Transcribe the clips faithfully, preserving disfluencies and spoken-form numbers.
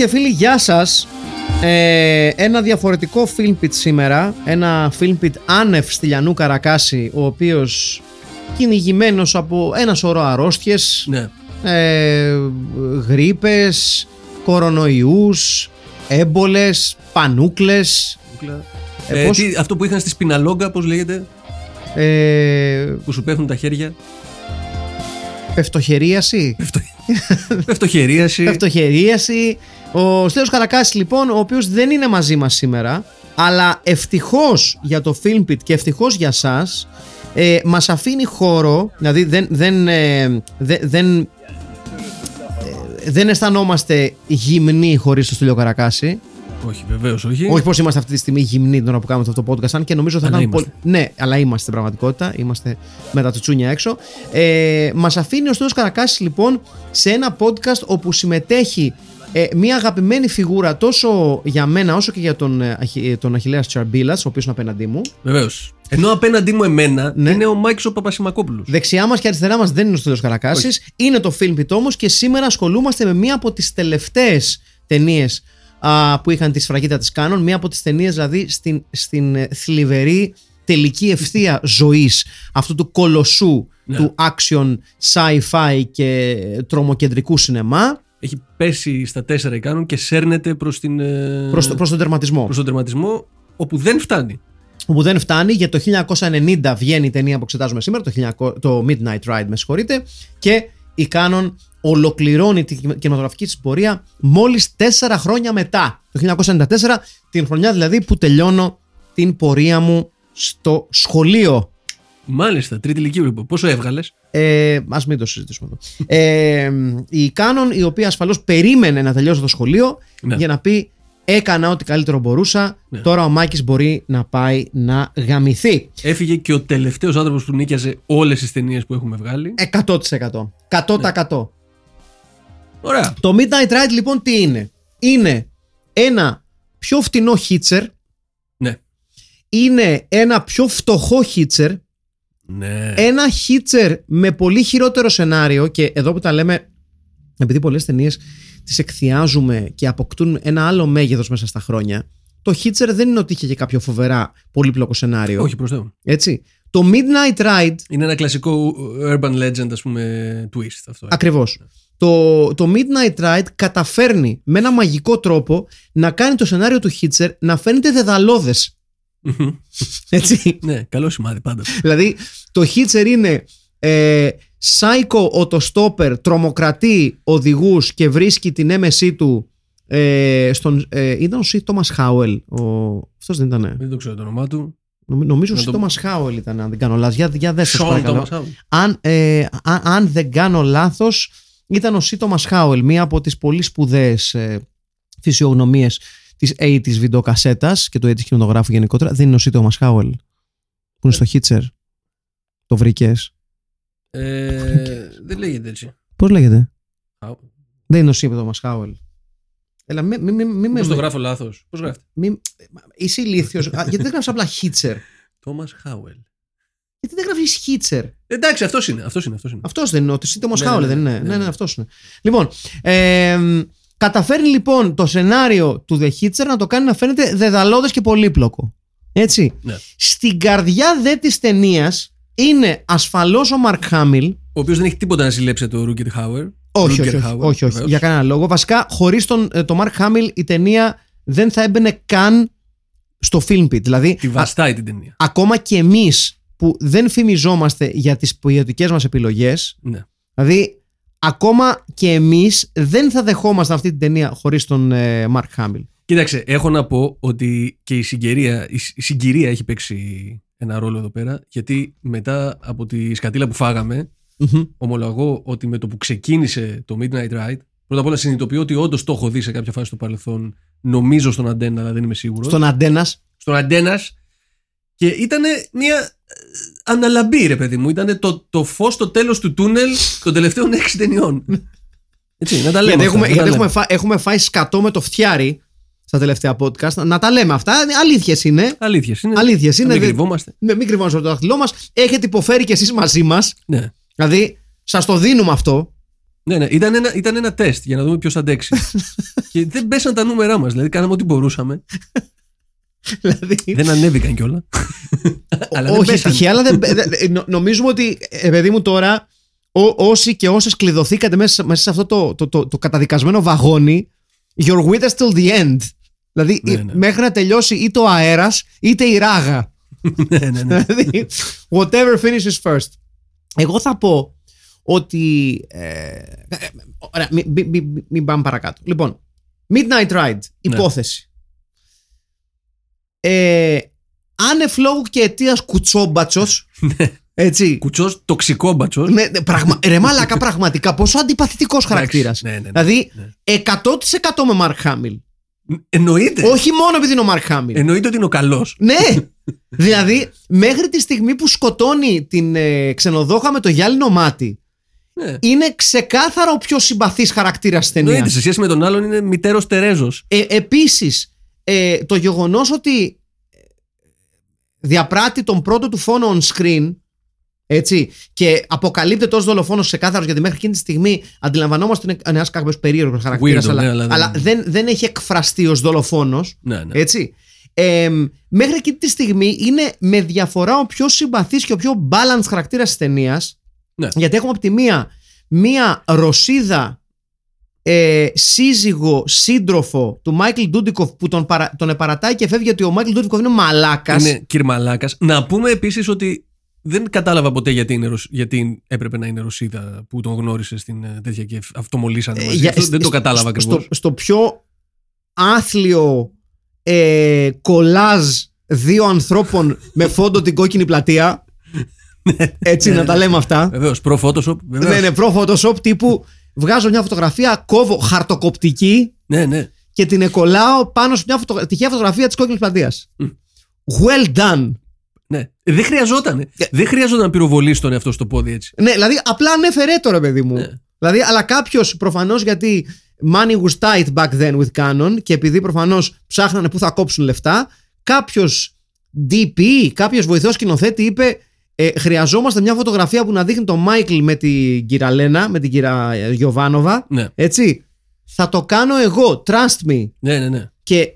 Και φίλοι, γεια σας. Ε, ένα διαφορετικό Filmpit σήμερα. Ένα Filmpit άνευ Στυλιανού Καρακάση, ο οποίος κυνηγημένος από ένα σωρό αρρώστιες, ναι. ε, γρίπες, κορονοϊούς, έμπολες, πανούκλες. Ε, ε, πώς... τι, αυτό που είχαν στη σπιναλόγκα, πώς λέγεται, ε, που σου πέφτουν τα χέρια. Πευτοχερίαση. Πευτοχερίαση. Πευτοχερίαση. Ο Στέλιος Καρακάσης λοιπόν, ο οποίος δεν είναι μαζί μας σήμερα, αλλά ευτυχώς για το Filmpit και ευτυχώς για σας, ε, μας αφήνει χώρο. Δηλαδή δεν, δεν, ε, δε, δεν, ε, δεν αισθανόμαστε γυμνοί χωρίς το Στέλιο Καρακάση. Όχι, βεβαίως όχι. Όχι πως είμαστε αυτή τη στιγμή γυμνοί τώρα που κάνουμε αυτό το podcast, αν και νομίζω θα αλλά ήταν πολύ... Ναι, αλλά είμαστε στην πραγματικότητα, είμαστε με τα τσουτσούνια έξω. Ε, μας αφήνει ο Στέλιος Καρακάσης λοιπόν σε ένα podcast όπου συμμετέχει ε, μια αγαπημένη φιγούρα τόσο για μένα όσο και για τον, ε, τον Αχιλλέας Τσαρμπίλας, ο οποίος είναι απέναντί μου. Βεβαίως. Ενώ απέναντί μου εμένα ναι. είναι ο Μάκης ο Παπασημακόπουλος. Δεξιά μας και αριστερά μας δεν είναι ο Στέλιος Καρακάσης, είναι το Filmpit όμως και σήμερα ασχολούμαστε με μία από τις τελευταίες ταινίες που είχαν τη σφραγίδα της Canon, μία από τις ταινίες δηλαδή στην, στην θλιβερή τελική ευθεία ζωής αυτού του κολοσσού yeah. του action, sci-fi και τρομοκεντρικού σινεμά. Έχει πέσει στα τέσσερα η Canon και σέρνεται προς, την, προς, το, προς τον τερματισμό. Προς τον τερματισμό, όπου δεν φτάνει. Όπου δεν φτάνει, για το χίλια εννιακόσια ενενήντα βγαίνει η ταινία που εξετάζουμε σήμερα, το Midnight Ride, με συγχωρείτε, και η Canon ολοκληρώνει την κινηματογραφική της πορεία μόλις τέσσερα χρόνια μετά, το χίλια εννιακόσια ενενήντα τέσσερα, την χρονιά δηλαδή που τελειώνω την πορεία μου στο σχολείο. Μάλιστα, τρίτη ηλικίου. Πόσο έβγαλες? Ε, ας μην το συζητήσουμε εδώ. ε, η Canon, η οποία ασφαλώς περίμενε να τελειώσω το σχολείο, ναι. για να πει έκανα ό,τι καλύτερο μπορούσα, ναι. τώρα ο Μάκης μπορεί να πάει να γαμηθεί. Έφυγε και ο τελευταίος άνθρωπος που νίκιαζε όλες τις ταινίες που έχουμε βγάλει. εκατό τοις εκατό. εκατό τοις εκατό. Ωραία. Το Midnight Ride λοιπόν τι είναι? Είναι ένα πιο φτηνό Hitcher. Ναι. Είναι ένα πιο φτωχό Hitcher. Ναι. Ένα Hitcher με πολύ χειρότερο σενάριο. Και εδώ που τα λέμε, επειδή πολλές ταινίες τις εκθιάζουμε και αποκτούν ένα άλλο μέγεθος μέσα στα χρόνια, το Hitcher δεν είναι ότι είχε και κάποιο φοβερά πολύπλοκο σενάριο. Όχι, προς Θεού. Έτσι. Το Midnight Ride είναι ένα κλασικό urban legend, ας πούμε, twist αυτό. Ακριβώς. Ναι. Το, το Midnight Ride καταφέρνει με ένα μαγικό τρόπο να κάνει το σενάριο του Hitcher να φαίνεται δεδαλώδες. Έτσι. Ναι, καλό σημάδι πάντα. Δηλαδή το Hitcher είναι ε, psycho autostopper, τρομοκρατεί οδηγούς και βρίσκει την έμεσή του ε, στον, ε, ήταν ο Σι Τόμας Χάουελ. Αυτός δεν ήταν? Δεν το ξέρω το όνομά του. Νομίζω ο Σι Τόμας Χάουελ ήταν, αν δεν κάνω λάθος. Για, για δες σας παρακαλώ. Αν, ε, αν, αν δεν κάνω λάθος, ήταν ο Σι Τόμας Χάουελ, μία από τις πολύ σπουδαίες ε, φυσιογνωμίες της ογδόντα βιντεοκασέτας και του ογδόντα κινηματογράφου γενικότερα. Δεν είναι ο Σι Τόμας Χάουελ που είναι στο Hitcher? Το βρήκες? Ε, δεν λέγεται έτσι. Πώς λέγεται? How? Δεν είναι ο Σι Τόμας Χάουελ. Έλα, μη, μη, μη, μη, Πώς το γράφω λάθος? Πώς γράφετε? Μη, είσαι ηλίθιος. Γιατί δεν γράφεις απλά Hitcher? Τόμας Χάουελ. Γιατί δεν γράφεις Hitcher? Εντάξει, αυτός είναι. Αυτός είναι, αυτός είναι. Αυτός δεν είναι. Ότι σύντομο ναι, Χάουλε ναι, δεν είναι. Ναι, ναι, ναι, ναι, αυτός είναι. Λοιπόν, ε, καταφέρνει λοιπόν το σενάριο του The Hitcher να το κάνει να φαίνεται δεδαλώδες και πολύπλοκο. Έτσι. Ναι. Στην καρδιά δε της ταινίας είναι ασφαλώς ο Mark Hamill. Ο οποίος δεν έχει τίποτα να συλλέψει το Rutger Hauer. Όχι, όχι, όχι, όχι, όχι. Για κανένα λόγο. Βασικά, χωρίς τον το Mark Hamill η ταινία δεν θα έμπαινε καν στο Filmpit. Δηλαδή, τη βαστάει την ταινία. Ακόμα και εμείς που δεν φημιζόμαστε για τις ποιοτικές μας επιλογές. Ναι. Δηλαδή, ακόμα και εμείς δεν θα δεχόμασταν αυτή την ταινία χωρίς τον ε, Mark Hamill. Κοίταξε, έχω να πω ότι και η συγκυρία, η συγκυρία έχει παίξει ένα ρόλο εδώ πέρα, γιατί μετά από τη σκατήλα που φάγαμε, mm-hmm. ομολογώ ότι με το που ξεκίνησε το Midnight Ride, πρώτα απ' όλα συνειδητοποιώ ότι όντως το έχω δει σε κάποια φάση στο παρελθόν, νομίζω στον Αντένα, αλλά δεν είμαι σίγουρος. Στον Αντένας. Στον Αντένας. Και ήταν μια αναλαμπή, ρε παιδί μου. Ήταν το, το φως στο τέλος του τούνελ των τελευταίων έξι ταινιών. Έτσι, να τα λέμε. Γιατί, αυτά, έχουμε, γιατί έχουμε, έχουμε φάει σκατό με το φτιάρι στα τελευταία podcast. Να, να τα λέμε αυτά. Αλήθειες είναι. Αλήθειες είναι. Αλήθειες είναι. Μην κρυβόμαστε. Ναι, μην κρυβόμαστε από το δάχτυλό μας. Έχετε υποφέρει κι εσείς μαζί μας. Ναι. Δηλαδή, σας το δίνουμε αυτό. Ναι, ναι. Ήταν ένα, ήταν ένα τεστ για να δούμε ποιος θα αντέξει. Και δεν πέσαν τα νούμερά μας. Δηλαδή, κάναμε ό,τι μπορούσαμε. Δηλαδή... Δεν ανέβηκαν κιόλα. Όχι, τυχαία, αλλά δεν... νομίζουμε ότι, παιδί μου, τώρα ό, όσοι και όσες κλειδωθήκατε μέσα, μέσα σε αυτό το, το, το, το καταδικασμένο βαγόνι, you're with us till the end. Δηλαδή, ναι, ναι. μέχρι να τελειώσει είτε ο αέρας είτε η ράγα. Ναι, ναι, ναι. Δηλαδή, whatever finishes first. Εγώ θα πω ότι. Ε, ωραία, μην μη, μη, μη, μη πάμε παρακάτω. Λοιπόν, Midnight Ride, υπόθεση. Ναι. Ε, άνευ λόγου και αιτίας κουτσόμπατσος. Έτσι. Κουτσός, τοξικόμπατσος. Ναι, πραγμα, ρε μαλάκα, πραγματικά. Πόσο αντιπαθητικός χαρακτήρας. Ναι, ναι, ναι, δηλαδή, ναι. εκατό τοις εκατό με Mark Hamill. Εννοείται. Όχι μόνο επειδή είναι ο Mark Hamill. Εννοείται ότι είναι ο καλός. Ναι. Δηλαδή, μέχρι τη στιγμή που σκοτώνει την ε, ξενοδόχα με το γυάλινο μάτι. Ναι. Είναι ξεκάθαρα ο πιο συμπαθής χαρακτήρας της ταινίας. Εννοείται. Σε σχέση με τον άλλον, είναι μητέρος Τερέζος. Ε, επίσης. Ε, το γεγονός ότι διαπράττει τον πρώτο του φόνο on screen, έτσι, και αποκαλύπτεται ως δολοφόνος ξεκάθαρος, γιατί μέχρι εκείνη τη στιγμή αντιλαμβανόμαστε ότι είναι ένας κάποιος περίεργος χαρακτήρας, αλλά, ναι, αλλά, ναι. αλλά δεν, δεν έχει εκφραστεί ως δολοφόνος, ναι, ναι. έτσι. Ε, μέχρι εκείνη τη στιγμή είναι με διαφορά ο πιο συμπαθής και ο πιο balanced χαρακτήρας της ταινίας, ναι. γιατί έχουμε από τη μία μία Ρωσίδα Ε, σύζυγο, σύντροφο του Μάικλ Ντούντικοφ που τον, παρα, τον επαρατάει και φεύγει, ότι ο Μάικλ Ντούντικοφ είναι μαλάκας. Είναι κυρμαλάκας. Να πούμε επίσης ότι δεν κατάλαβα ποτέ γιατί, είναι, γιατί έπρεπε να είναι Ρωσίδα που τον γνώρισε στην τέτοια και αυτομολύσανε μαζί. Ε, Αυτό, για, δεν το κατάλαβα ακριβώς. Στο, στο πιο άθλιο ε, κολάζ δύο ανθρώπων με φόντο την κόκκινη πλατεία. Έτσι, να τα λέμε αυτά. Βεβαίως, προ-Photoshop. Ναι, ναι, προ-Photoshop τύπου. Βγάζω μια φωτογραφία, κόβω χαρτοκοπτική ναι, ναι. και την εκολάω πάνω σε μια φωτο... τυχαία φωτογραφία της κόκκινης πλατείας. Mm. Well done. Ναι. Δεν χρειαζόταν. Yeah. Δεν χρειαζόταν να πυροβολήσει τον εαυτό στο πόδι έτσι. Ναι, δηλαδή απλά ανέφερε τώρα, παιδί μου. Yeah. Δηλαδή, αλλά κάποιος προφανώς, γιατί money was tight back then with Canon και επειδή προφανώς ψάχνανε που θα κόψουν λεφτά, κάποιος ντι πι, κάποιος βοηθός σκηνοθέτη είπε. Ε, χρειαζόμαστε μια φωτογραφία που να δείχνει τον Μάικλ με την κυρία Λένα, με την κυρία Γιωβάνοβα. Ναι. Έτσι. Θα το κάνω εγώ. Trust me. Ναι, ναι, ναι. Και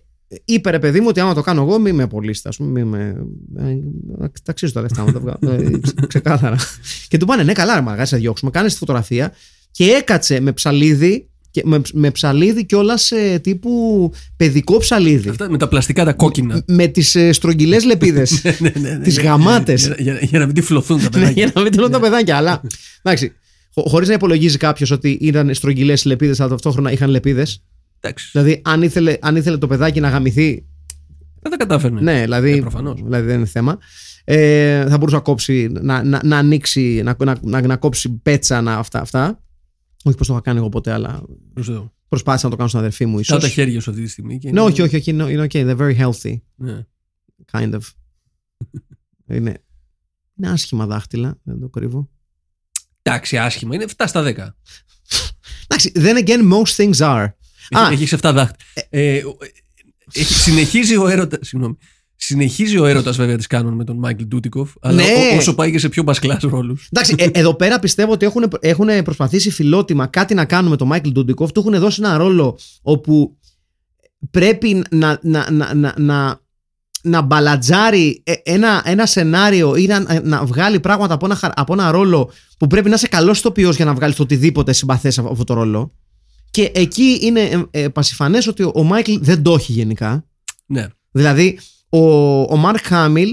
είπε, ρε παιδί μου, ότι άμα το κάνω εγώ, μην με απολύσετε. Ας πούμε, με... ταξίζω τα λεφτά μου. Τα βγα... Ξεκάθαρα. Και του πάνε, ναι, καλά, ρε μαργά, θα διώξουμε. Κάνε τη φωτογραφία. Και έκατσε με ψαλίδι. Και με, με ψαλίδι κιόλας τύπου παιδικό ψαλίδι. Αυτά με τα πλαστικά τα κόκκινα. Με, με τις ε, στρογγυλές λεπίδες. ναι, ναι, ναι, τις γαμάτες. Για, για, για να μην τυφλωθούν τα παιδάκια. Για να μην τυφλωθούν τα παιδάκια. Αλλά εντάξει, χω, χωρίς να υπολογίζει κάποιος ότι ήταν στρογγυλές λεπίδες, αλλά ταυτόχρονα είχαν λεπίδες. Εντάξει. Δηλαδή, αν ήθελε, αν ήθελε το παιδάκι να γαμηθεί. Δεν τα κατάφερνε. Ναι, δηλαδή, ε, προφανώς. Δηλαδή δεν είναι θέμα. Ε, θα μπορούσε να κόψει, να, να, να ανοίξει, να, να, να, να κόψει πέτσα, να, αυτά. αυτά. Όχι πως το είχα κάνει εγώ ποτέ, αλλά Προσδεύω. προσπάθησα να το κάνω στην αδερφή μου ίσως. Κάτω τα χέρια σου αυτή τη στιγμή. Ναι, είναι... όχι, όχι, όχι, είναι ok, they're very healthy. Yeah. Kind of. είναι... είναι άσχημα δάχτυλα, δεν το κρύβω. Εντάξει, άσχημα, είναι επτά στα δέκα. Εντάξει, then again, most things are. Έχει, ah. Έχεις επτά δάχτυλα. Ε, συνεχίζει ο έρωτα, συγγνώμη. Συνεχίζει ο έρωτας βέβαια της Κάνων με τον Μάικλ Ντούντικοφ, αλλά ναι. όσο πάει και σε πιο μπασκλάς ρόλους. Εντάξει, ε, εδώ πέρα πιστεύω ότι έχουν, έχουν προσπαθήσει φιλότιμα κάτι να κάνουν με τον Μάικλ Ντούντικοφ. Του έχουν δώσει ένα ρόλο όπου πρέπει να, να, να, να, να, να μπαλατζάρει ένα, ένα σενάριο ή να, να βγάλει πράγματα από ένα, από ένα ρόλο που πρέπει να είσαι καλός ηθοποιός για να βγάλεις το οτιδήποτε συμπαθές από αυτό το ρόλο. Και εκεί είναι ε, ε, πασιφανές ότι ο Μάικλ δεν το έχει γενικά. Ναι. Δηλαδή. Ο, ο Mark Hamill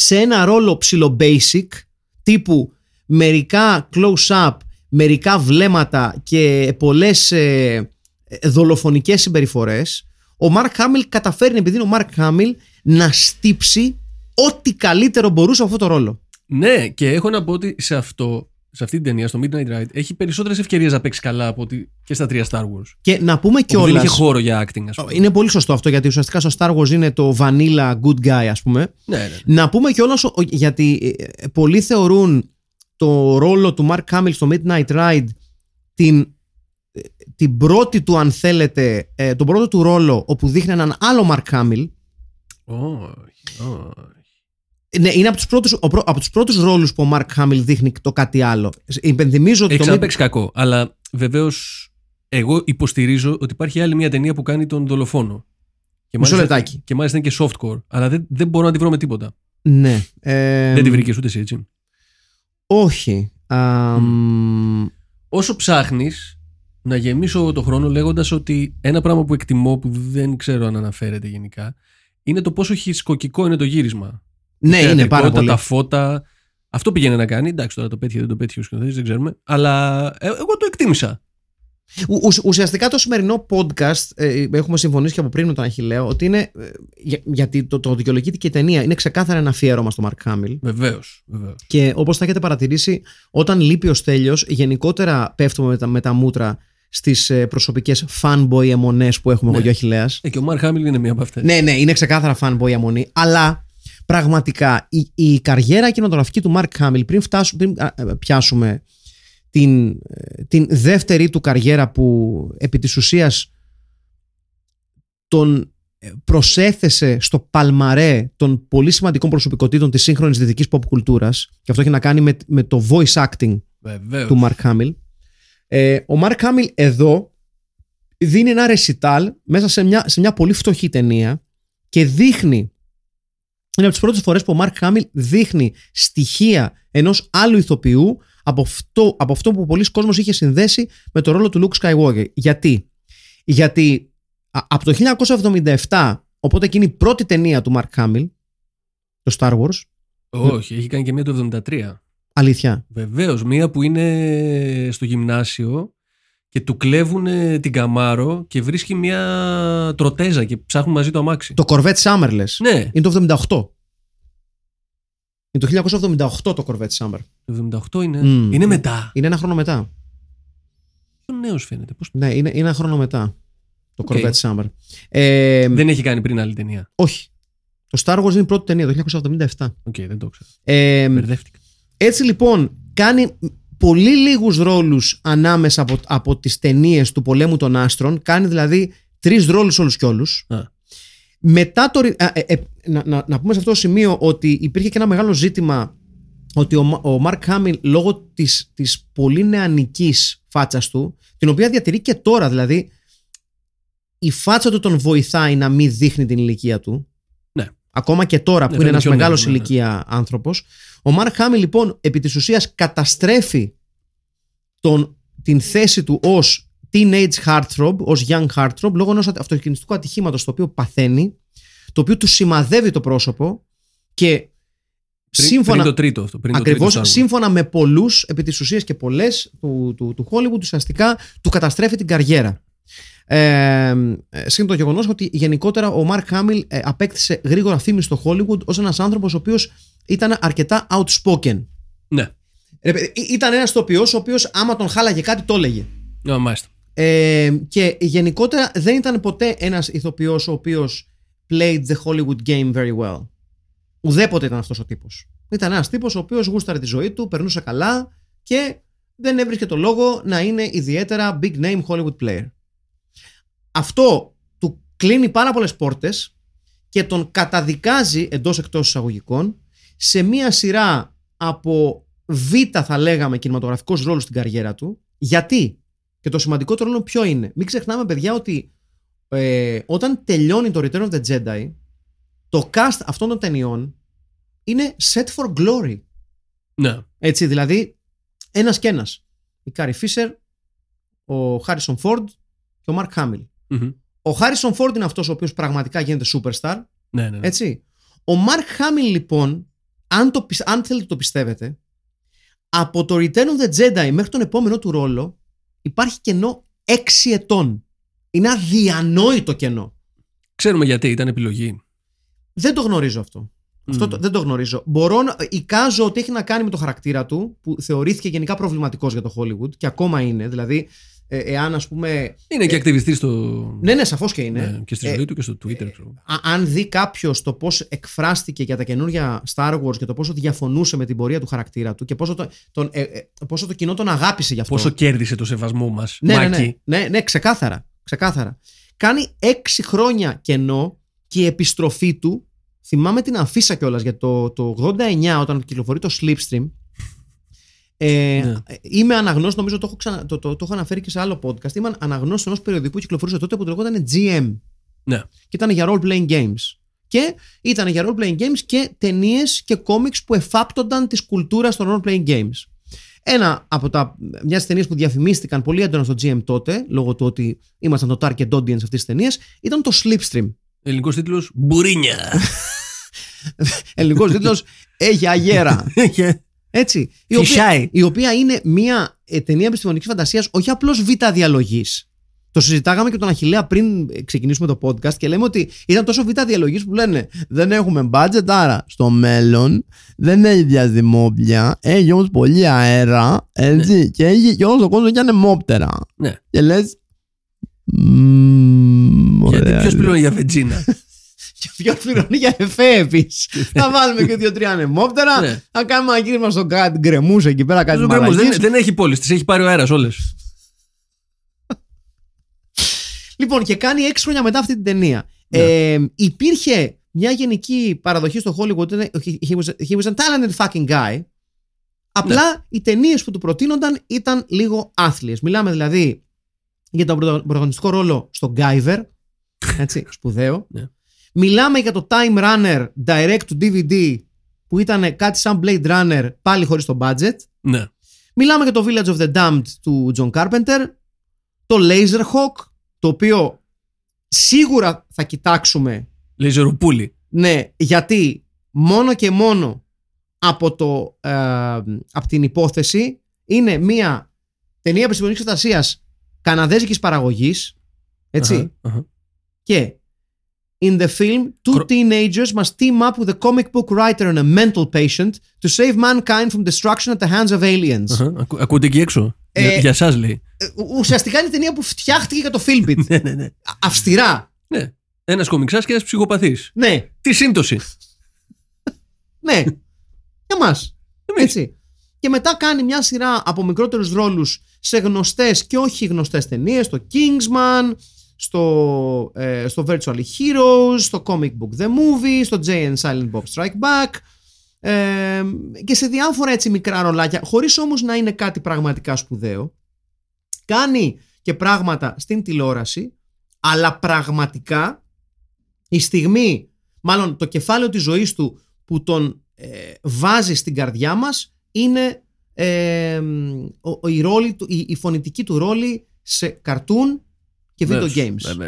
σε ένα ρόλο ψηλο basic, τύπου μερικά close-up, μερικά βλέμματα και πολλές ε, δολοφονικές συμπεριφορές, ο Mark Hamill καταφέρνει, επειδή είναι ο Mark Hamill, να στύψει ό,τι καλύτερο μπορούσε αυτό το ρόλο. Ναι, και έχω να πω ότι σε αυτό, σε αυτή την ταινία, στο Midnight Ride, έχει περισσότερες ευκαιρίες να παίξει καλά από ότι και στα τρία Star Wars. Και να πούμε κιόλας, δεν είχε χώρο για acting, ας πούμε. Είναι πολύ σωστό αυτό, γιατί ουσιαστικά στο Star Wars είναι το vanilla good guy, ας πούμε. Ναι, ναι, ναι. Να πούμε κιόλας, γιατί πολλοί θεωρούν το ρόλο του Mark Hamill στο Midnight Ride την, την πρώτη του, αν θέλετε, τον πρώτο του ρόλο όπου δείχνει έναν άλλο Mark Hamill. Όχι, oh, oh. Ναι, είναι από τους πρώτους, από τους πρώτους ρόλους που ο Mark Hamill δείχνει το κάτι άλλο. Υπενθυμίζω ότι. Έχει να παίξει κακό, αλλά βεβαίως εγώ υποστηρίζω ότι υπάρχει άλλη μια ταινία που κάνει τον δολοφόνο. Και μάλιστα, λεπτάκι. Και μάλιστα είναι και softcore, αλλά δεν, δεν μπορώ να τη βρω με τίποτα. Ναι. Ε, δεν τη βρήκες ούτε εσύ, έτσι. Όχι. Α, mm. Όσο ψάχνεις, να γεμίσω το χρόνο λέγοντας ότι ένα πράγμα που εκτιμώ, που δεν ξέρω αν αναφέρεται γενικά, είναι το πόσο χισκοκικό είναι το γύρισμα. Ναι, είναι πάρα πολύ. Τα φώτα. Αυτό πήγαινε να κάνει. Εντάξει, τώρα το πέτυχε, δεν το πέτυχε ο σκηνοθέτης, δεν ξέρουμε. Αλλά εγώ το εκτίμησα. Ο, ουσιαστικά το σημερινό podcast, ε, έχουμε συμφωνήσει και από πριν με τον Αχιλλέο, ότι είναι. Ε, για, γιατί το, το δικαιολογείται και η ταινία. Είναι ξεκάθαρα ένα αφιέρωμα στο Mark Hamill. Βεβαίως. Και όπως θα έχετε παρατηρήσει, όταν λείπει ο Στέλιος, γενικότερα πέφτουμε με τα, με τα μούτρα στις προσωπικές fanboy αιμονές που έχουμε, ναι, εγώ και ο Αχιλλέας. Ε, και ο Mark Hamill είναι μία από αυτές. Ναι, ναι, είναι ξεκάθαρα fanboy αιμονή, αλλά. Πραγματικά, η, η καριέρα κινηματογραφική του Mark Hamill, πριν, φτάσουμε, πριν α, πιάσουμε την, την δεύτερη του καριέρα που επί της ουσίας τον προσέθεσε στο παλμαρέ των πολύ σημαντικών προσωπικότητων της σύγχρονης δυτικής pop κουλτούρας, και αυτό έχει να κάνει με, με το voice acting. Βεβαίως. Του Mark Hamill. Ε, ο Mark Hamill εδώ δίνει ένα ρεσιτάλ μέσα σε μια, σε μια πολύ φτωχή ταινία και δείχνει. Είναι από τις πρώτες φορές που ο Mark Hamill δείχνει στοιχεία ενός άλλου ηθοποιού από αυτό, από αυτό που πολλοί κόσμος είχε συνδέσει με το ρόλο του Luke Skywalker. Γιατί? Γιατί από το χίλια εννιακόσια εβδομήντα επτά, οπότε εκείνη η πρώτη ταινία του Mark Hamill, το Star Wars. Όχι, ναι, έχει κάνει και μία το εβδομήντα τρία. Αλήθεια? Βεβαίως, μία που είναι στο γυμνάσιο και του κλέβουν την Καμάρο και βρίσκει μια τροτέζα και ψάχνουν μαζί το αμάξι. Το Corvette Summer, λες. Ναι. Είναι το εβδομήντα οκτώ. Είναι το χίλια εννιακόσια εβδομήντα οκτώ το Corvette Summer. Το εβδομήντα οκτώ είναι. Mm. Είναι μετά. Είναι ένα χρόνο μετά. Είναι νέος, φαίνεται. Πώς... Ναι, είναι, είναι ένα χρόνο μετά το okay. Corvette Summer. Ε, δεν έχει κάνει πριν άλλη ταινία. Όχι. Το Star Wars είναι η πρώτη ταινία, το χίλια εννιακόσια εβδομήντα επτά. Οκ, okay, δεν το ξέρω. Ε, Μπερδεύτηκα. Έτσι λοιπόν, κάνει... πολύ λίγους ρόλους ανάμεσα από, από τις ταινίες του Πολέμου των Άστρων. Κάνει δηλαδή τρεις ρόλους όλους και όλους. Yeah. Μετά το, α, ε, ε, να, να, να πούμε σε αυτό το σημείο ότι υπήρχε και ένα μεγάλο ζήτημα ότι ο, ο Mark Hamill, λόγω της, της πολύ νεανικής φάτσας του, την οποία διατηρεί και τώρα, δηλαδή η φάτσα του τον βοηθάει να μην δείχνει την ηλικία του. Ακόμα και τώρα που ναι, είναι ένας μεγάλος ναι, ναι. ηλικία άνθρωπος. Ο Mark Hamill λοιπόν επί της ουσίας καταστρέφει τον, την θέση του ως teenage heartthrob, ως young heartthrob, λόγω ενός αυτοκινητικού ατυχήματος το οποίο παθαίνει, το οποίο του σημαδεύει το πρόσωπο και πριν, σύμφωνα, πριν το τρίτο αυτό, πριν το ακριβώς, τρίτο σύμφωνα με πολλούς επί της ουσίας και πολλές του, του, του Hollywood, ουσιαστικά του καταστρέφει την καριέρα. Ε, σύν το γεγονός ότι γενικότερα ο Mark Hamill ε, απέκτησε γρήγορα φήμη στο Hollywood ως ένας άνθρωπος ο οποίος ήταν αρκετά outspoken. Ναι. Ε, ήταν ένας τοπιός ο οποίος άμα τον χάλαγε κάτι το έλεγε. Ναι, μάλιστα. Ε, και γενικότερα δεν ήταν ποτέ ένας ηθοποιός ο οποίος played the Hollywood game very well. Ουδέποτε ήταν αυτός ο τύπος. Ήταν ένας τύπος ο οποίος γούσταρε τη ζωή του, περνούσε καλά και δεν έβρισκε το λόγο να είναι ιδιαίτερα big name Hollywood player. Αυτό του κλείνει πάρα πολλές πόρτες και τον καταδικάζει εντός εκτός εισαγωγικών σε μία σειρά από β' θα λέγαμε κινηματογραφικός ρόλος στην καριέρα του. Γιατί? Και το σημαντικότερο ρόλο ποιο είναι? Μην ξεχνάμε, παιδιά, ότι ε, όταν τελειώνει το Return of the Jedi, το cast αυτών των ταινιών είναι set for glory. Ναι. Έτσι δηλαδή, ένας και ένας. Η Κάρι Φίσερ, ο Χάρισον Φόρντ και ο Mark Hamill. Mm-hmm. Ο Χάρισον Φόρντ είναι αυτός ο οποίος πραγματικά γίνεται superstar. Ναι, ναι, ναι. Έτσι. Ο Mark Hamill λοιπόν αν, το, αν θέλετε το πιστεύετε, από το Return of the Jedi μέχρι τον επόμενο του ρόλο υπάρχει κενό έξι ετών. Είναι αδιανόητο κενό. Ξέρουμε γιατί, ήταν επιλογή. Δεν το γνωρίζω αυτό. Mm. Αυτό το, δεν το γνωρίζω. Μπορώ να εικάζω ότι έχει να κάνει με το χαρακτήρα του, που θεωρήθηκε γενικά προβληματικός για το Hollywood και ακόμα είναι. Δηλαδή, ε, εάν ας πούμε. Είναι και ε, ακτιβιστής στο. Ναι, ναι, σαφώς και είναι. Ναι, και στη ζωή ε, του και στο Twitter. Ε, ε, αν δει κάποιος το πώς εκφράστηκε για τα καινούργια Star Wars και το πόσο διαφωνούσε με την πορεία του χαρακτήρα του και πόσο το, τον, ε, ε, πόσο το κοινό τον αγάπησε γι' αυτό. Πόσο κέρδισε το σεβασμό μας. Ναι, Μάκη. Ναι, ναι, ναι, ναι, ναι, ξεκάθαρα. ξεκάθαρα. Κάνει έξι χρόνια κενό και η επιστροφή του. Θυμάμαι την αφίσα κιόλας για το, το ογδόντα εννιά όταν κυκλοφορεί το Slipstream. Ε, yeah. Είμαι αναγνώστης, νομίζω το έχω, ξανα, το, το, το έχω αναφέρει και σε άλλο podcast. Είμαι αναγνώστης ενός περιοδικού που κυκλοφορούσε τότε που το λεγόταν τζι εμ. Yeah. Και ήταν για role-playing games. Και ήταν για role-playing games και ταινίες και κόμιξ που εφάπτονταν της κουλτούρας των role-playing games. Ένα από τα μια ταινίε που διαφημίστηκαν πολύ έντονα στο τζι εμ τότε, λόγω του ότι ήμασταν το target audience αυτής της ταινίας, ήταν το Slipstream. Ελληνικός τίτλος Μπουρίνια. Ελληνικός τίτλος Έχει αγέρα. Έτσι. Η οποία, η οποία είναι μια ταινία επιστημονικής φαντασίας, όχι απλώς β' διαλογής. Το συζητάγαμε και τον Αχιλλέα πριν ξεκινήσουμε το podcast και λέμε ότι ήταν τόσο β' διαλογής που λένε δεν έχουμε budget, άρα στο μέλλον δεν έχει διαδημόπλια, έχει όμως πολύ αέρα, έτσι, ναι. Και έχει και όλος ο κόσμος και ανεμόπτερα. Ναι. Και λες. Mm, γιατί ποιος πληρώνει για βετζίνα. Και ποιος πληρώνει για εφέ επίσης. Θα βάλουμε και δύο-τρία ανεμόπτερα. Ναι. Θα κάνουμε ένα γύρισμα στον κάτι γκρεμούς εκεί πέρα. Κάτι γκρεμούς, δεν, δεν έχει πόλεις, τις έχει πάρει ο αέρας όλες. Λοιπόν, και κάνει έξι χρόνια μετά αυτή την ταινία. Ναι. Ε, υπήρχε μια γενική παραδοχή στο Hollywood. He was, he was a talented fucking guy. Απλά ναι. Οι ταινίες που του προτείνονταν ήταν λίγο άθλιες. Μιλάμε δηλαδή για τον πρωταγωνιστικό ρόλο στο Guyver. Έτσι, σπουδαίο. Ναι. Μιλάμε για το Time Runner Direct to ντι βι ντι που ήταν κάτι σαν Blade Runner, πάλι χωρίς το budget. Ναι. Μιλάμε για το Village of the Damned του John Carpenter. Το Laser Hawk, το οποίο σίγουρα θα κοιτάξουμε. Λεζεροπούλη. Ναι, γιατί μόνο και μόνο από, το, ε, από την υπόθεση είναι μια ταινία επιστημονικής φαντασίας καναδέζικης παραγωγής, έτσι, uh-huh, uh-huh. Και in the film, two teenagers must team up with a comic book writer and a mental patient to save mankind from destruction at the hands of aliens. Uh-huh. Ακού, ακούτε εκεί έξω, ε, για, για σας λέει. Ουσιαστικά είναι η ταινία που φτιάχτηκε για το Filmpit. Ναι, ναι, ναι. Αυστηρά. Ναι. Ένας κομιξάς και ένας ψυχοπαθής. Ναι. Τι σύμπτωση. Ναι. Για μας. Έτσι. Και μετά κάνει μια σειρά από μικρότερους ρόλους σε γνωστές και όχι γνωστές ταινίες, στο Kingsman, στο, ε, στο Virtual Heroes, στο Comic Book The Movie, στο Jay and Silent Bob Strike Back, ε, και σε διάφορα έτσι μικρά ρολάκια, χωρίς όμως να είναι κάτι πραγματικά σπουδαίο. Κάνει και πράγματα στην τηλεόραση, αλλά πραγματικά η στιγμή, μάλλον το κεφάλαιο της ζωής του που τον ε, βάζει στην καρδιά μας είναι ε, ο, η, ρόλη, η, η φωνητική του ρόλη σε καρτούν και βίντεο games.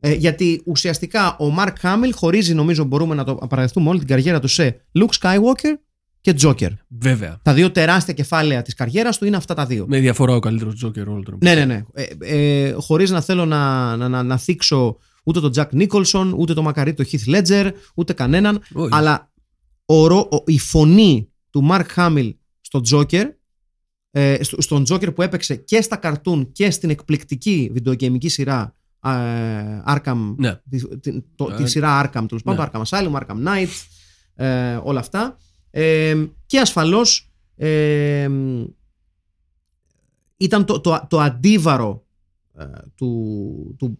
Ε, γιατί ουσιαστικά ο Mark Hamill χωρίζει, νομίζω μπορούμε να το παραδεχτούμε όλη την καριέρα του, σε Luke Skywalker και Joker. Βέβαια. Τα δύο τεράστια κεφάλαια της καριέρας του είναι αυτά τα δύο. Με διαφορά ο καλύτερος Joker όλων των. Ναι, ναι, ναι. Ε, ε, χωρίς να θέλω να, να, να, να θίξω ούτε τον Jack Nicholson, ούτε τον μακαρίτο Heath Ledger, ούτε κανέναν. Oh, αλλά ο, ο, η φωνή του Mark Hamill στο Joker, ε, στο, στον Joker που έπαιξε και στα καρτούν και στην εκπληκτική βιντεογκεμική σειρά ε, Arkham, ναι. τη, τη, το, yeah. τη σειρά Arkham, τέλος πάντων, yeah. Arkham Asylum, Arkham Knight, ε, όλα αυτά. Ε, και ασφαλώς ε, ήταν το, το, το αντίβαρο ε, του, του,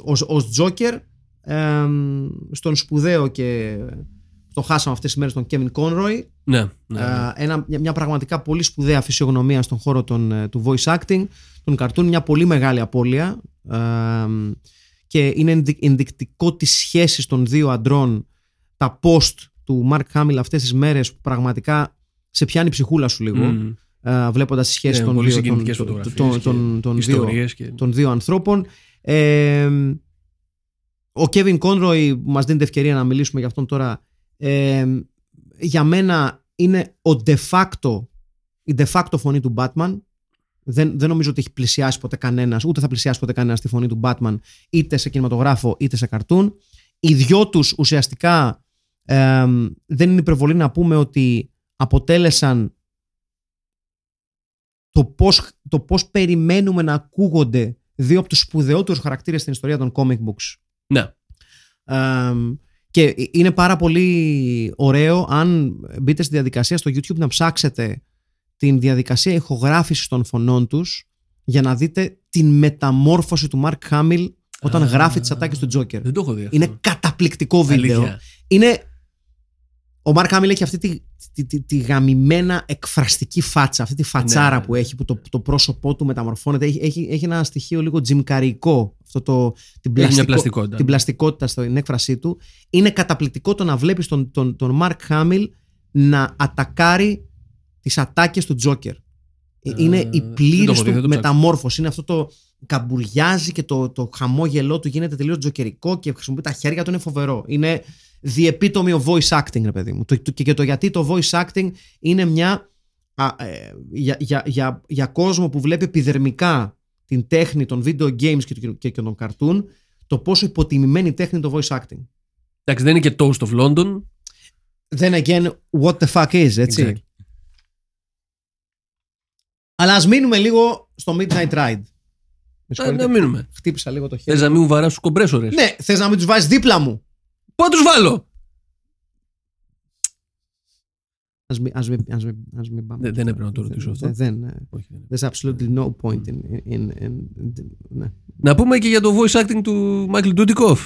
ως, ως Joker ε, στον σπουδαίο και το χάσαμε αυτές τις μέρες τον Kevin Conroy, ναι, ναι, ναι. Ε, ένα, μια πραγματικά πολύ σπουδαία φυσιογνωμία στον χώρο των, του voice acting, των cartoon, μια πολύ μεγάλη απώλεια, ε, και είναι ενδεικτικό της σχέσης των δύο αντρών τα post του Mark Hamill αυτές τις μέρες που πραγματικά σε πιάνει ψυχούλα σου λίγο, mm. ε, βλέποντας τις σχέσεις, yeah, των, δύο, των, των, των, των, δύο, και... των δύο ανθρώπων. Ε, ο Kevin Conroy, μας δίνει την ευκαιρία να μιλήσουμε για αυτόν τώρα, ε, για μένα είναι ο de facto, η de facto φωνή του Batman. Δεν, δεν νομίζω ότι έχει πλησιάσει ποτέ κανένας, ούτε θα πλησιάσει ποτέ κανένας τη φωνή του Batman, είτε σε κινηματογράφο είτε σε καρτούν. Οι δυο τους ουσιαστικά ε, δεν είναι υπερβολή να πούμε ότι αποτέλεσαν το πώς, το πώς περιμένουμε να ακούγονται δύο από τους σπουδαιότερους χαρακτήρες στην ιστορία των comic books. Ναι. Ε, και είναι πάρα πολύ ωραίο αν μπείτε στη διαδικασία στο YouTube να ψάξετε την διαδικασία ηχογράφησης των φωνών τους για να δείτε την μεταμόρφωση του Mark Hamill όταν Α, γράφει τις ατάκες του Joker. Δεν το έχω δει αυτό. Είναι καταπληκτικό βίντεο. Αλήθεια. Είναι... Ο Mark Hamill έχει αυτή τη, τη, τη, τη γαμημένα εκφραστική φάτσα, αυτή τη φατσάρα ναι, που έχει, που το, το πρόσωπό του μεταμορφώνεται. Έχει, έχει, έχει ένα στοιχείο λίγο τζιμκαρικό, αυτό το, την, πλαστικό, πλαστικότητα. την πλαστικότητα στην έκφρασή του. Είναι καταπληκτικό το να βλέπεις τον, τον, τον Mark Hamill να ατακάρει τις ατάκες του Τζόκερ. Είναι ε, η πλήρης του μεταμόρφωση. Είναι αυτό το καμπουριάζει και το, το χαμόγελό του γίνεται τελείως τζοκερικό και χρησιμοποιεί τα χέρια του, είναι φοβερό. Είναι διεπίτομιο voice acting, ρε παιδί μου. Το, το, και το γιατί το voice acting είναι μια α, ε, για, για, για, για κόσμο που βλέπει επιδερμικά την τέχνη των video games και, και, και των cartoon, το πόσο υποτιμημένη τέχνη το voice acting. Εντάξει, δεν είναι και Toast of London. Then again, what the fuck is, έτσι. Exactly. Αλλά ας μείνουμε λίγο στο Midnight Ride. Α, να μείνουμε. Χτύπησα λίγο το χέρι. Θες να μην μου βαράσεις τους κομπρέσορες. Ναι, θες να μην τους βάζεις δίπλα μου. Πού να τους βάλω. Ας μην, ας μην, ας μην, ας μην πάμε. Δεν, δεν έπρεπε να το ρωτήσω αυτό. Δεν, there's absolutely no point in... in, in ναι. Να πούμε και για το voice acting του Michael Dudikoff.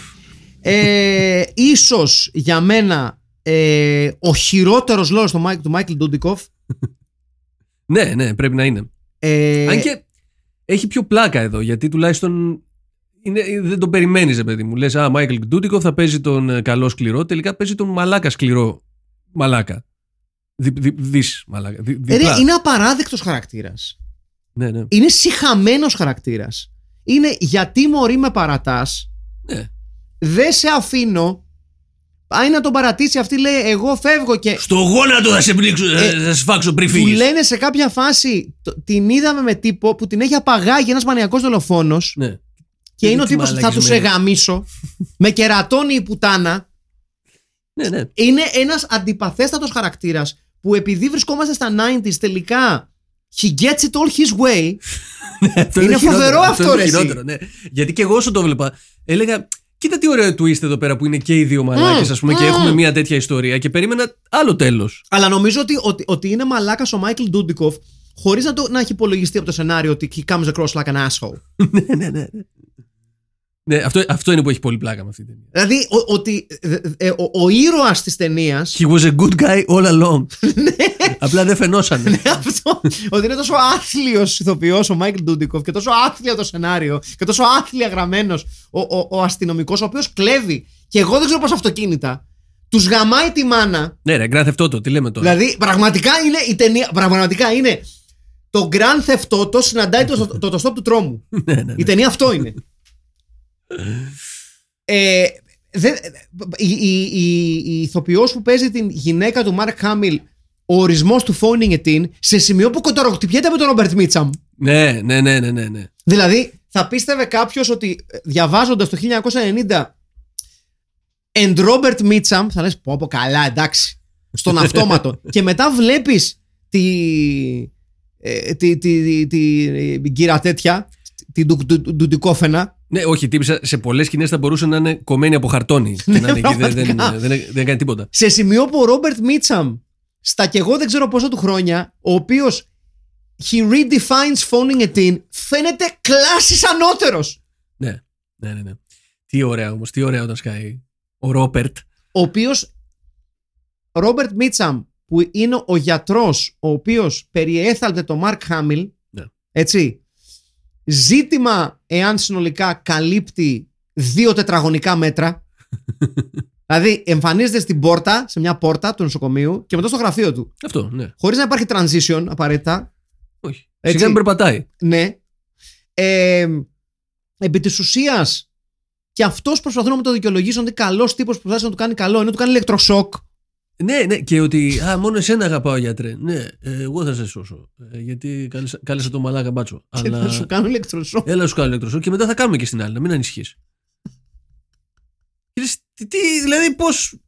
Ε, ίσως για μένα ε, ο χειρότερος λόγος του Michael Dudikoff. Ναι, ναι, πρέπει να είναι. Ε... Αν και έχει πιο πλάκα εδώ, γιατί τουλάχιστον είναι, δεν τον περιμένεις, ρε παιδί μου. Λες, α, Μάικλ Ντούντικοφ θα παίζει τον καλό σκληρό, τελικά παίζει τον μαλάκα σκληρό. Μαλάκα. Δι, δι, δις μαλάκα. Δι, δι, ε, είναι απαράδεκτος χαρακτήρας. Ναι, ναι. Είναι σιχαμένος χαρακτήρας. Είναι γιατί μωρή με παρατάς. Ναι. Δεν σε αφήνω. Πάει να τον παρατήσει, αυτή λέει: εγώ φεύγω και. Στο γόνατο θα σε πνίξω, ε, θα σε φάξω πριν φύγεις. Του λένε σε κάποια φάση, την είδαμε με τύπο που την έχει απαγάγει ένας μανιακός δολοφόνος. Ναι. Και είναι ο τύπος που θα τους εγαμίσω. Με κερατώνει η πουτάνα. Ναι, ναι. Είναι ένας αντιπαθέστατος χαρακτήρας που επειδή βρισκόμαστε στα ενενήντα τελικά. He gets it all his way. Είναι φοβερό αυτό, ρε. Γιατί και εγώ όσο το βλέπα, έλεγα. Κοίτα τι ωραίο twist εδώ πέρα που είναι και οι δύο μαλάκες, mm, ας πούμε, mm. και έχουμε μια τέτοια ιστορία και περίμενα άλλο τέλος. Αλλά νομίζω ότι, ότι, ότι είναι μαλάκας ο Μάικλ Ντούντικοφ χωρίς να, το, να έχει υπολογιστεί από το σενάριο ότι he comes across like an asshole. Ναι, ναι, ναι. Ναι, αυτό, αυτό είναι που έχει πολύ πλάκα με αυτή την ταινία. Δηλαδή, ο, ότι ε, ο, ο ήρωας της ταινίας. He was a good guy all along. Απλά δεν φαινόσανε. Ναι, αυτό. Ότι είναι τόσο άθλιος ηθοποιός ο Μάικλ Ντούντικοφ και τόσο άθλιο το σενάριο και τόσο άθλια γραμμένος ο, ο, ο αστυνομικός, ο οποίος κλέβει. Και εγώ δεν ξέρω πώς αυτοκίνητα. Τους γαμάει τη μάνα. Ναι, ρε, Grand Theft Auto, τι λέμε τώρα. Δηλαδή, πραγματικά είναι η ταινία. Πραγματικά είναι. Το Grand Theft Auto συναντάει το, το, το, το στόπ του τρόμου. Ναι, ναι, ναι. Η ταινία αυτό είναι. Ε, δε, η, η, η, η ηθοποιός που παίζει την γυναίκα του Mark Hamill, ο ορισμός του phoning it in σε σημείο που κονταροχτυπιέται με τον Robert Mitchum. Ναι, ναι, ναι, ναι, ναι. Δηλαδή θα πίστευε κάποιος ότι διαβάζοντας το χίλια εννιακόσια ενενήντα and Robert Mitchum θα λες πω πω καλά, εντάξει, στον αυτόματο. Και μετά βλέπεις τη ε, τη, τη, τη, τη, την κύρα τέτοια, την ντουντικόφαινα. Ναι, όχι, τύπησα. Σε πολλές σκηνές θα μπορούσε να είναι κομμένη από χαρτόνι. Ναι, να είναι εκεί, δεν, δεν, δεν, δεν κάνει τίποτα. Σε σημείο που ο Ρόμπερτ Μίτσαμ, στα κι εγώ δεν ξέρω πόσο του χρόνια, ο οποίος he redefines phoning it in, φαίνεται κλάσης ανώτερος. Ναι, ναι, ναι, ναι. Τι ωραία όμως, τι ωραία όταν σκάει ο Ρόμπερτ. Ο οποίος, Ρόμπερτ Μίτσαμ, που είναι ο γιατρός, ο οποίος περιέθαλτε το Μάρκ Χάμιλ, ναι. Έτσι. Ζήτημα εάν συνολικά καλύπτει δύο τετραγωνικά μέτρα. Δηλαδή εμφανίζεται στην πόρτα, σε μια πόρτα του νοσοκομείου και μετά στο γραφείο του. Αυτό, ναι. Χωρίς να υπάρχει transition απαραίτητα. Όχι. Έτσι. Σιγά μην περπατάει. Ναι. Ε, επί της ουσίας και αυτός προσπαθούν να το δικαιολογήσουν ότι καλός τύπος που προσπαθεί να του κάνει καλό, ενώ του κάνει ηλεκτροσόκ. Ναι, ναι, και ότι α, μόνο εσένα αγαπάω, γιατρέ. Ναι, εγώ θα σε σώσω. Γιατί κάλεσα, κάλεσα το μαλάκα μπάτσο. Και αλλά... θα σου κάνω ηλεκτροσόκ. Έλα, σου κάνω ηλεκτροσόκ και μετά θα κάνουμε και στην άλλη. Να μην ανησυχείς. τι, τι, δηλαδή, πώς.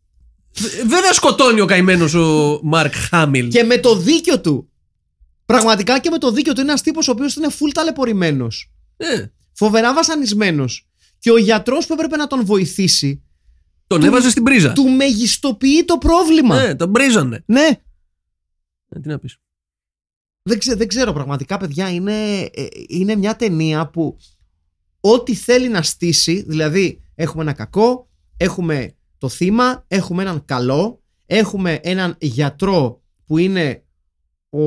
Βέβαια σκοτώνει ο καημένος ο Μαρκ Χάμιλ. Και με το δίκιο του. Πραγματικά και με το δίκιο του. Είναι ένας τύπος ο οποίος είναι full ταλαιπωρημένος. Ναι. Φοβερά βασανισμένος. Και ο γιατρός που έπρεπε να τον βοηθήσει. Τον του, έβαζε στην πρίζα. Του μεγιστοποιεί το πρόβλημα. Ναι, τον πρίζανε. Ναι. Ε, τι να πεις. Δεν, ξέ, δεν ξέρω πραγματικά, παιδιά. Είναι, ε, είναι μια ταινία που ό,τι θέλει να στήσει, δηλαδή έχουμε ένα κακό, έχουμε το θύμα, έχουμε έναν καλό, έχουμε έναν γιατρό που είναι ο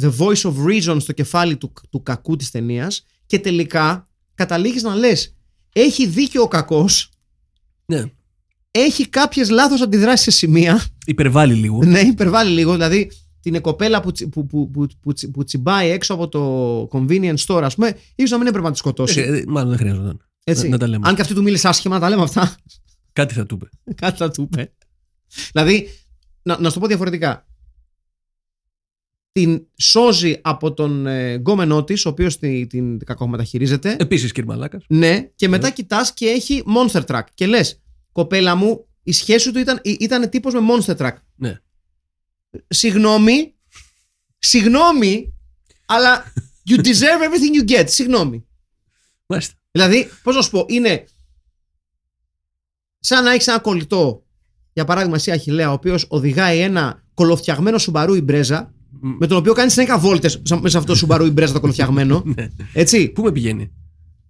the voice of reason στο κεφάλι του, του κακού της ταινίας και τελικά καταλήγεις να λες έχει δίκιο ο κακός. Ναι. Έχει κάποιες λάθος αντιδράσεις σε σημεία. Υπερβάλλει λίγο. Ναι, υπερβάλλει λίγο. Δηλαδή την κοπέλα που, τσι, που, που, που, που, τσι, που τσιμπάει έξω από το convenience store, ας πούμε, ίσως να μην έπρεπε να τη σκοτώσει. Ε, μάλλον δεν χρειαζόταν. Έτσι. Να, να τα λέμε. Αν και αυτή του μίλησε άσχημα, να τα λέμε αυτά. Κάτι θα του είπε. Κάτι θα του είπε. Δηλαδή, να, να σου το πω διαφορετικά. Την σώζει από τον ε, γκόμενό της, ο οποίος την, την κακομεταχειρίζεται. Επίσης, κύριε μαλάκας. Ναι, και μετά yeah. κοιτάς και έχει monster truck. Και λες, κοπέλα μου, η σχέση του ήταν, ήταν τύπος με monster truck. Ναι. Yeah. Συγγνώμη, συγγνώμη, αλλά you deserve everything you get. Συγγνώμη. Μάλιστα. Δηλαδή, πώς να σου πω, είναι σαν να έχεις ένα κολλητό, για παράδειγμα εσύ Αχιλλέα, ο οποίος οδηγάει ένα κολοφτιαγμένο Σουμπαρού Ιμπρέζα, mm. με τον οποίο κάνεις δέκα βόλτες μέσα αυτό το Σουμπαρού Ιμπρέζα το κολοφτιαγμένο. Έτσι. Πού με πηγαίνει.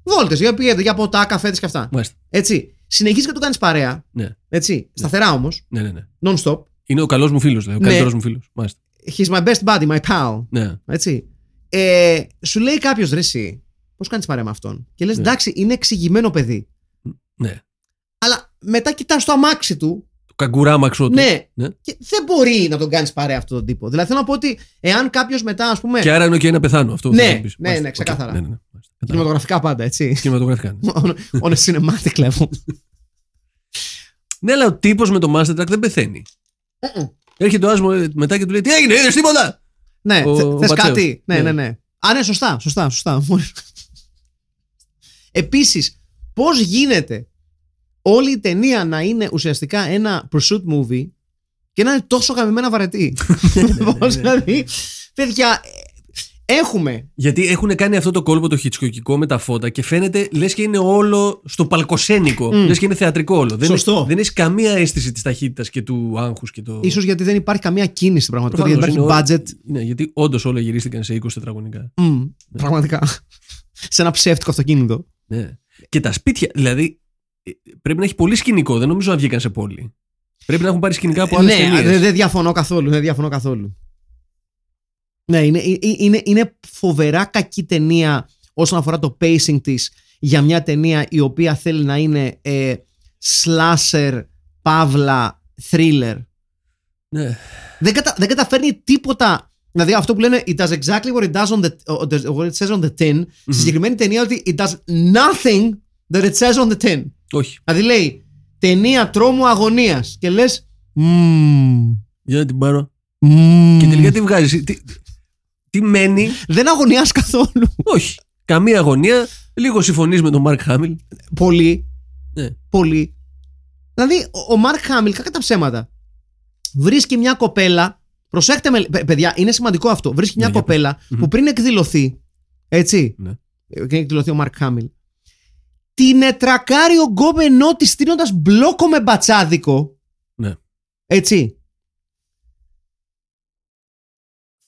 Βόλτες, για πηγαίνετε, για ποτά, καφέδες και αυτά. Μάλιστα. Έτσι. Συνεχίζεις και το κάνεις παρέα. Ναι. Έτσι. Ναι. Σταθερά όμως. Ναι, ναι, ναι. Non-stop. Είναι ο καλός μου φίλος, δηλαδή. Ο καλύτερος ναι. μου φίλος. Μάλιστα. He's my best buddy, my pal. Ναι. Έτσι. Ε, σου λέει κάποιος ρε εσύ, πώς κάνεις παρέα με αυτόν. Και λες ναι. εντάξει, είναι εξηγημένο παιδί. Ναι. Αλλά μετά κοιτάς το αμάξι του. Το καγκουράμαξό του. Ναι. ναι. Και δεν μπορεί να τον κάνεις παρέα αυτόν τον τύπο. Δηλαδή θέλω να πω ότι εάν κάποιος μετά, ας πούμε. Και άρα είναι και ένα πεθάνω αυτό. Ναι, ναι, ναι, ναι, ξεκάθαρα. Okay. Ναι, ναι, ναι. Κινηματογραφικά πάντα, έτσι. Κινηματογραφικά. Όνε cinematic level. Ναι, αλλά ο τύπος με το Master Track δεν πεθαίνει. Έρχεται ο άσμο μετά και του λέει τι έγινε, είδες τίποτα. Ναι, θες κάτι. Ναι, ναι, ναι. Α, ναι, σωστά, σωστά, σωστά. Επίσης, πώς γίνεται όλη η ταινία να είναι ουσιαστικά ένα pursuit movie και να είναι τόσο γαμημένα βαρετή. Πώς δηλαδή, παιδιά, έχουμε. Γιατί έχουν κάνει αυτό το κόλπο το χιτσκοκικό με τα φώτα και φαίνεται λες και είναι όλο στο παλκοσένικο. Mm. Λες και είναι θεατρικό όλο. Σωστό. Δεν, δεν έχει καμία αίσθηση της ταχύτητας και του άγχους. Και το... Ίσως γιατί δεν υπάρχει καμία κίνηση στην πραγματικότητα. Δεν υπάρχει budget. Ναι, γιατί όντως όλα γυρίστηκαν σε είκοσι τετραγωνικά. Mm, ναι. Πραγματικά. Σε ένα ψεύτικο αυτοκίνητο. Ναι. Και τα σπίτια, δηλαδή. Πρέπει να έχει πολύ σκηνικό. Δεν νομίζω να βγήκαν σε πόλη. Πρέπει να έχουν πάρει σκηνικά από άλλες ταινίες. Ναι, δεν διαφωνώ καθόλου. Δεν διαφωνώ καθόλου. Ναι, είναι, είναι, είναι φοβερά κακή ταινία όσον αφορά το pacing της για μια ταινία η οποία θέλει να είναι ε, slasher, παύλα, thriller. Ναι. Δεν, κατα, δεν καταφέρνει τίποτα. Δηλαδή αυτό που λένε it does exactly what it, does on the, what it says on the tin. Mm-hmm. Στη συγκεκριμένη ταινία ότι it does nothing that it says on the tin. Όχι. Δηλαδή λέει ταινία τρόμου αγωνίας και λες mm. για να την πάρω mm. και τελικά τι βγάζεις, τι, τι μένει. Δεν αγωνιάς καθόλου. Όχι, καμία αγωνία. Λίγο συμφωνείς με τον Μαρκ Χάμιλ. Πολύ, ναι. Πολύ. Δηλαδή ο Μαρκ Χάμιλ, κακά τα ψέματα, βρίσκει μια κοπέλα. Προσέχτε με, παιδιά, είναι σημαντικό αυτό. Βρίσκει μια ναι, κοπέλα ναι. που πριν εκδηλωθεί, έτσι ναι. πριν εκδηλωθεί ο Μαρκ Χάμιλ, την ετρακάρει ο γκόμενό της στείνοντας μπλόκο με μπατσάδικο. Ναι. Έτσι.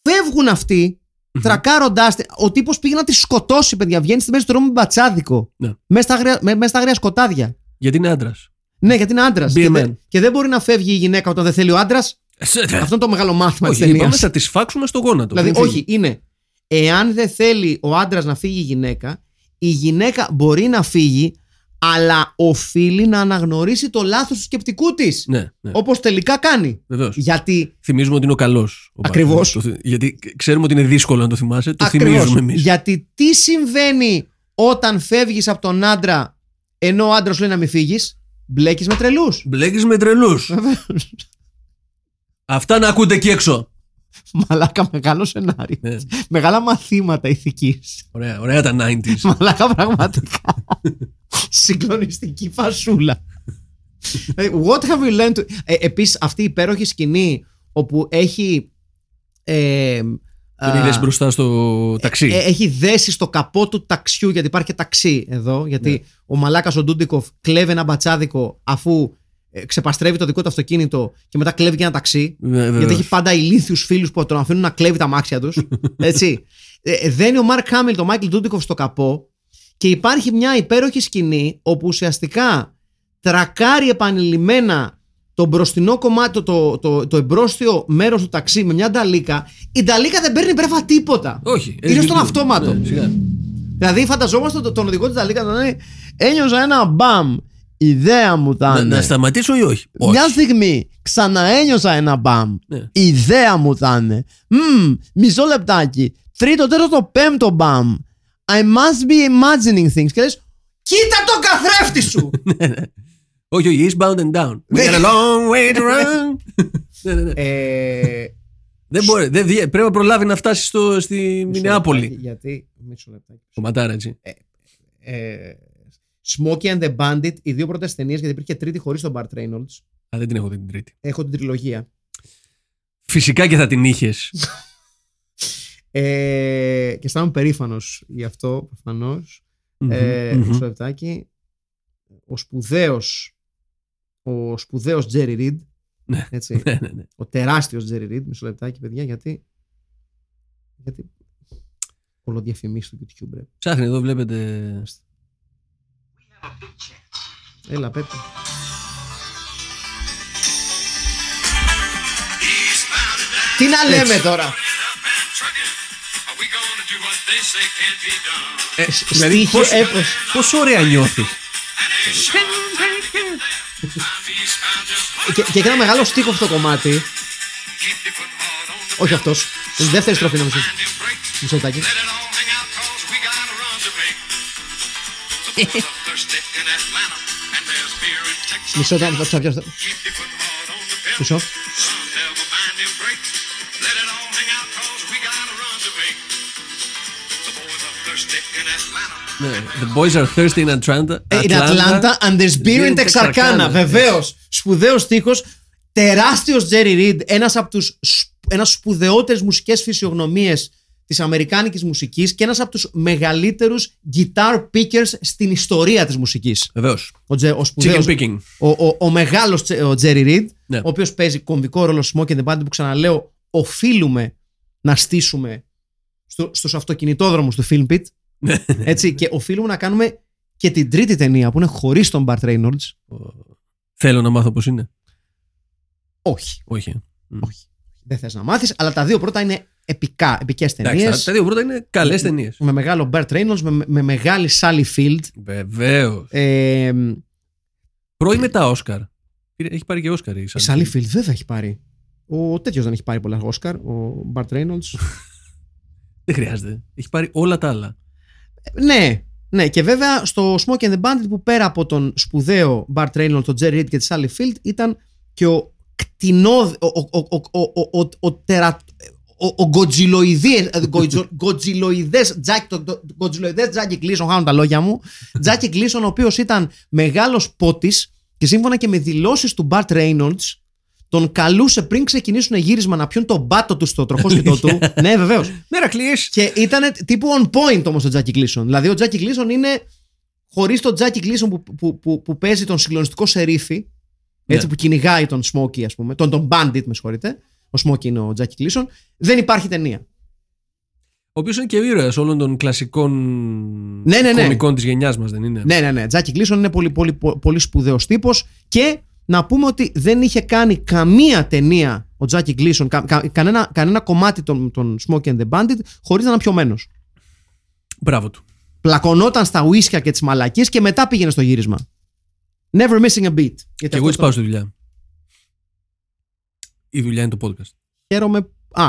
Φεύγουν αυτοί, mm-hmm. τρακάροντάς την. Ο τύπος πήγε να τη σκοτώσει, παιδιά. Βγαίνει στη μέση του δρόμου με μπατσάδικο. Ναι. Μέσα στα αγρία, με, μέσα στα αγρία σκοτάδια. Γιατί είναι άντρας. Ναι, γιατί είναι άντρας. Και, δε, και δεν μπορεί να φεύγει η γυναίκα όταν δεν θέλει ο άντρας. Αυτό είναι το μεγάλο μάθημα της ταινίας. Όχι, είπαμε θα τη σφάξουμε στο γόνατο. Δηλαδή, όχι, είναι. Εάν δεν θέλει ο άντρας να φύγει η γυναίκα. Η γυναίκα μπορεί να φύγει, αλλά οφείλει να αναγνωρίσει το λάθος του σκεπτικού της. Ναι, ναι. Όπως τελικά κάνει. Βεβαίως. Γιατί. Θυμίζουμε ότι είναι ο καλός. Ακριβώς. Γιατί ξέρουμε ότι είναι δύσκολο να το θυμάσαι. Το Ακριβώς. θυμίζουμε εμείς. Γιατί τι συμβαίνει όταν φεύγεις από τον άντρα, ενώ ο άντρας λέει να μην φύγεις. Μπλέκεις με τρελούς. Μπλέκεις με τρελούς. Αυτά να ακούτε εκεί έξω. Μαλάκα, μεγάλο σενάριο. Ναι. Μεγάλα μαθήματα ηθικής. Ωραία, ωραία τα ενενήντα. Μαλάκα, πραγματικά. Συγκλονιστική φασούλα. What have we learned to... ε, επίσης αυτή η υπέροχη σκηνή όπου έχει ε, τον είδες μπροστά στο ταξί. Ε, έχει δέσει στο καπό του ταξιού, γιατί υπάρχει και ταξί εδώ. Γιατί ναι. ο μαλάκας ο Ντούντικοφ κλέβει ένα μπατσάδικο αφού ε, ξεπαστρεύει το δικό του αυτοκίνητο και μετά κλέβει και ένα ταξί. Ναι, γιατί έχει πάντα ηλίθιους φίλους που τον αφήνουν να κλέβει τα μάξια τους. Έτσι. Ε, δένει ο Μαρκ Χάμιλ τον Μάικλ Ντούντικοφ στο καπό και υπάρχει μια υπέροχη σκηνή όπου ουσιαστικά τρακάρει επανειλημμένα το μπροστινό κομμάτι, το, το, το εμπρόστιο μέρος του ταξί με μια νταλίκα. Η νταλίκα δεν παίρνει πρέφα τίποτα. Όχι. Είναι στον αυτόματο. Ναι, δηλαδή φανταζόμαστε τον, τον οδηγό της νταλίκα να λέει ένιωσα ένα μπαμ. Ιδέα μου ήταν. Να, να σταματήσω ή όχι. Μια στιγμή ξαναένιωσα ένα μπαμ. Ναι. Ιδέα μου ήταν. Μμ, μισό λεπτάκι. Τρίτο, τέταρτο, πέμπτο μπαμ. I must be imagining things. Και λες, κοίτα τον καθρέφτη σου! Όχι, όχι, he's bound and down. We got a long way to run. Δεν μπορεί, πρέπει να προλάβει να φτάσει στη Μινεάπολη. Γιατί, μισό λεπτό. Κομματάρα, έτσι. Smokey and the Bandit, οι δύο πρώτες ταινίες, γιατί υπήρχε τρίτη χωρίς τον Burt Reynolds. Α, δεν την έχω δει την τρίτη. Έχω την τριλογία. Φυσικά και θα την είχες. Και αισθάνομαι περήφανος γι' αυτό, προφανώς. Ε, mm-hmm. Μισό λεπτάκι. Ο σπουδαίος ο σπουδαίος Jerry Reed, ναι, έτσι, ναι, ναι, ναι. ο τεράστιος Jerry Reed, μισό λεπτάκι παιδιά, γιατί γιατί κολοδιαφημίσει στο YouTube ρε. Ψάχνει εδώ, βλέπετε. Έλα πέτει. Τι να λέμε έτσι τώρα. Ε, δηλαδή πώς, ε, πόσο ωραία νιώθει. και, και ένα μεγάλο στίχο αυτό το κομμάτι. Όχι αυτός. Η δεύτερη στροφή νομίζω. Μισό λεπτάκι. Μισό λεπτάκι θα ξαπιάσω. Μισό. The boys are thirsty in Atlanta. In Atlanta and there's beer in Texarkana. Βεβαίως. Σπουδαίος στίχος. Τεράστιος Jerry Reed. Ένας από τους σπουδαιότερες μουσικές φυσιογνωμίες της αμερικάνικης μουσικής και ένας από τους μεγαλύτερους guitar pickers στην ιστορία της μουσικής. Βεβαίως. Ο σπουδαίος. Ο μεγάλος Jerry Reed, ο οποίος παίζει κομβικό ρόλο Smoke and the Bandit, που ξαναλέω οφείλουμε να στήσουμε στους αυτοκινητόδρομους του Filmpit. Έτσι, και οφείλουμε να κάνουμε και την τρίτη ταινία που είναι χωρίς τον Burt Reynolds. Θέλω να μάθω πώς είναι. Όχι. Όχι. Όχι. Δεν θες να μάθεις, αλλά τα δύο πρώτα είναι επικά, επικές ταινίες. Τα δύο πρώτα είναι καλές ταινίες. Με μεγάλο Burt Reynolds, με, με μεγάλη Sally Field. Βεβαίως. Ε, πρώην μετά Όσκαρ. Έχει πάρει και Όσκαρ η Sally, η Sally Field. Βέβαια έχει πάρει. Ο τέτοιος δεν έχει πάρει πολλά Όσκαρ, ο Burt Reynolds. Δεν χρειάζεται. Έχει πάρει όλα τα άλλα. Ναι, ναι, και βέβαια στο Smoke and the Bandit που πέρα από τον σπουδαίο Burt Reynolds, τον Jerry Reed και τη Sally Field ήταν και ο κτηνόδη, ο γκοτζιλοειδές Jackie Gleason, χάνω τα λόγια μου, Jackie Gleason, ο οποίος ήταν μεγάλος πότης και σύμφωνα και με δηλώσεις του Burt Reynolds τον καλούσε πριν ξεκινήσουν γύρισμα να πιούν τον μπάτο του στο τροχόσπιτο του. Ναι, βεβαίως. Μερακλής. Και ήταν τύπου on point όμως ο Jackie Gleason. Δηλαδή ο Jackie Gleason είναι, χωρίς τον Jackie Gleason που, που, που, που παίζει τον συγκλονιστικό σερίφη, έτσι, yeah. που κυνηγάει τον Smokey, ας πούμε, τον, τον Bandit, με συγχωρείτε. Ο Smokey είναι ο Jackie Gleason. Δεν υπάρχει ταινία. Ο οποίος είναι και ο ήρωας όλων των κλασικών ναι, ναι, ναι. κομικών της γενιάς μας, δεν είναι. Ναι, ναι, ναι. Jackie Gleason είναι πολύ, πολύ, πολύ σπουδαίος τύπος και. Να πούμε ότι δεν είχε κάνει καμία ταινία ο Jackie Gleason, κα, κα, κανένα, κανένα κομμάτι των, των Smokey and the Bandit, χωρίς να είναι πιωμένος. Μπράβο του. Πλακωνόταν στα ουίσκια και τις μαλακίες και μετά πήγαινε στο γύρισμα. Never missing a beat. Και εγώ έτσι πάω στη δουλειά. Η δουλειά είναι το podcast. Χαίρομαι. Α,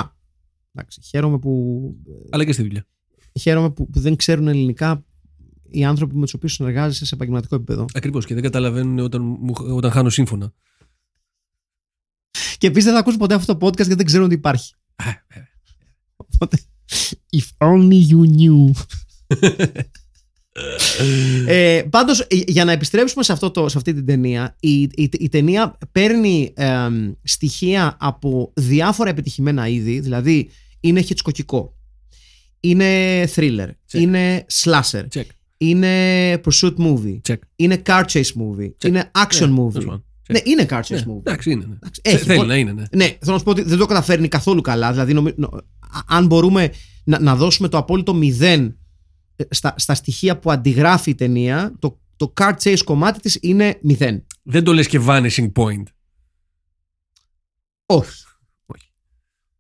εντάξει. Χαίρομαι που. Αλλά και στη δουλειά. Χαίρομαι που, που δεν ξέρουν ελληνικά οι άνθρωποι με τους οποίους συνεργάζεσαι σε επαγγελματικό επίπεδο. Ακριβώς, και δεν καταλαβαίνουν όταν, όταν χάνω σύμφωνα. Και επίσης δεν θα ακούσουν ποτέ αυτό το podcast γιατί δεν ξέρουν ότι υπάρχει. Οπότε, if only you knew. ε, πάντως, για να επιστρέψουμε σε, αυτό το, σε αυτή την ταινία, η, η, η ταινία παίρνει ε, στοιχεία από διάφορα επιτυχημένα είδη. Δηλαδή, είναι χιτσκοκικό, είναι thriller, check, είναι slasher, check, είναι pursuit movie, check, είναι car chase movie, check, είναι action yeah, movie. That's ναι, είναι car chase yeah, movie. Εντάξει, είναι. Ναι. Έχει, θέλει πο... να είναι, ναι. Ναι, θέλω να σου πω ότι δεν το καταφέρνει καθόλου καλά. Δηλαδή, νομι... νο... αν μπορούμε να, να δώσουμε το απόλυτο μηδέν στα, στα στοιχεία που αντιγράφει η ταινία, το, το car chase κομμάτι της είναι μηδέν. Δεν το λες και Vanishing Point. Όχι. Όχι.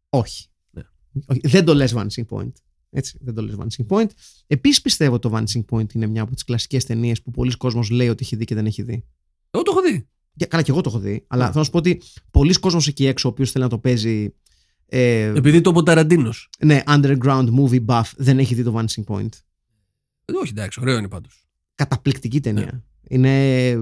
Όχι. Ναι. Όχι. Δεν το λες Vanishing Point. Έτσι, δεν το λες Vanishing Point. Επίσης πιστεύω το Vanishing Point είναι μια από τις κλασικές ταινίες που πολλοί κόσμος λέει ότι έχει δει και δεν έχει δει. Εγώ το έχω δει. Καλά, και εγώ το έχω δει. Αλλά yeah. θέλω να σου πω ότι πολλοί κόσμος εκεί έξω ο οποίος θέλει να το παίζει. Ε, Επειδή το από Ταραντίνος. Ναι, underground movie buff, δεν έχει δει το Vanishing Point. Ε, όχι, εντάξει, ωραίο είναι πάντως. Καταπληκτική ταινία. Yeah. Είναι.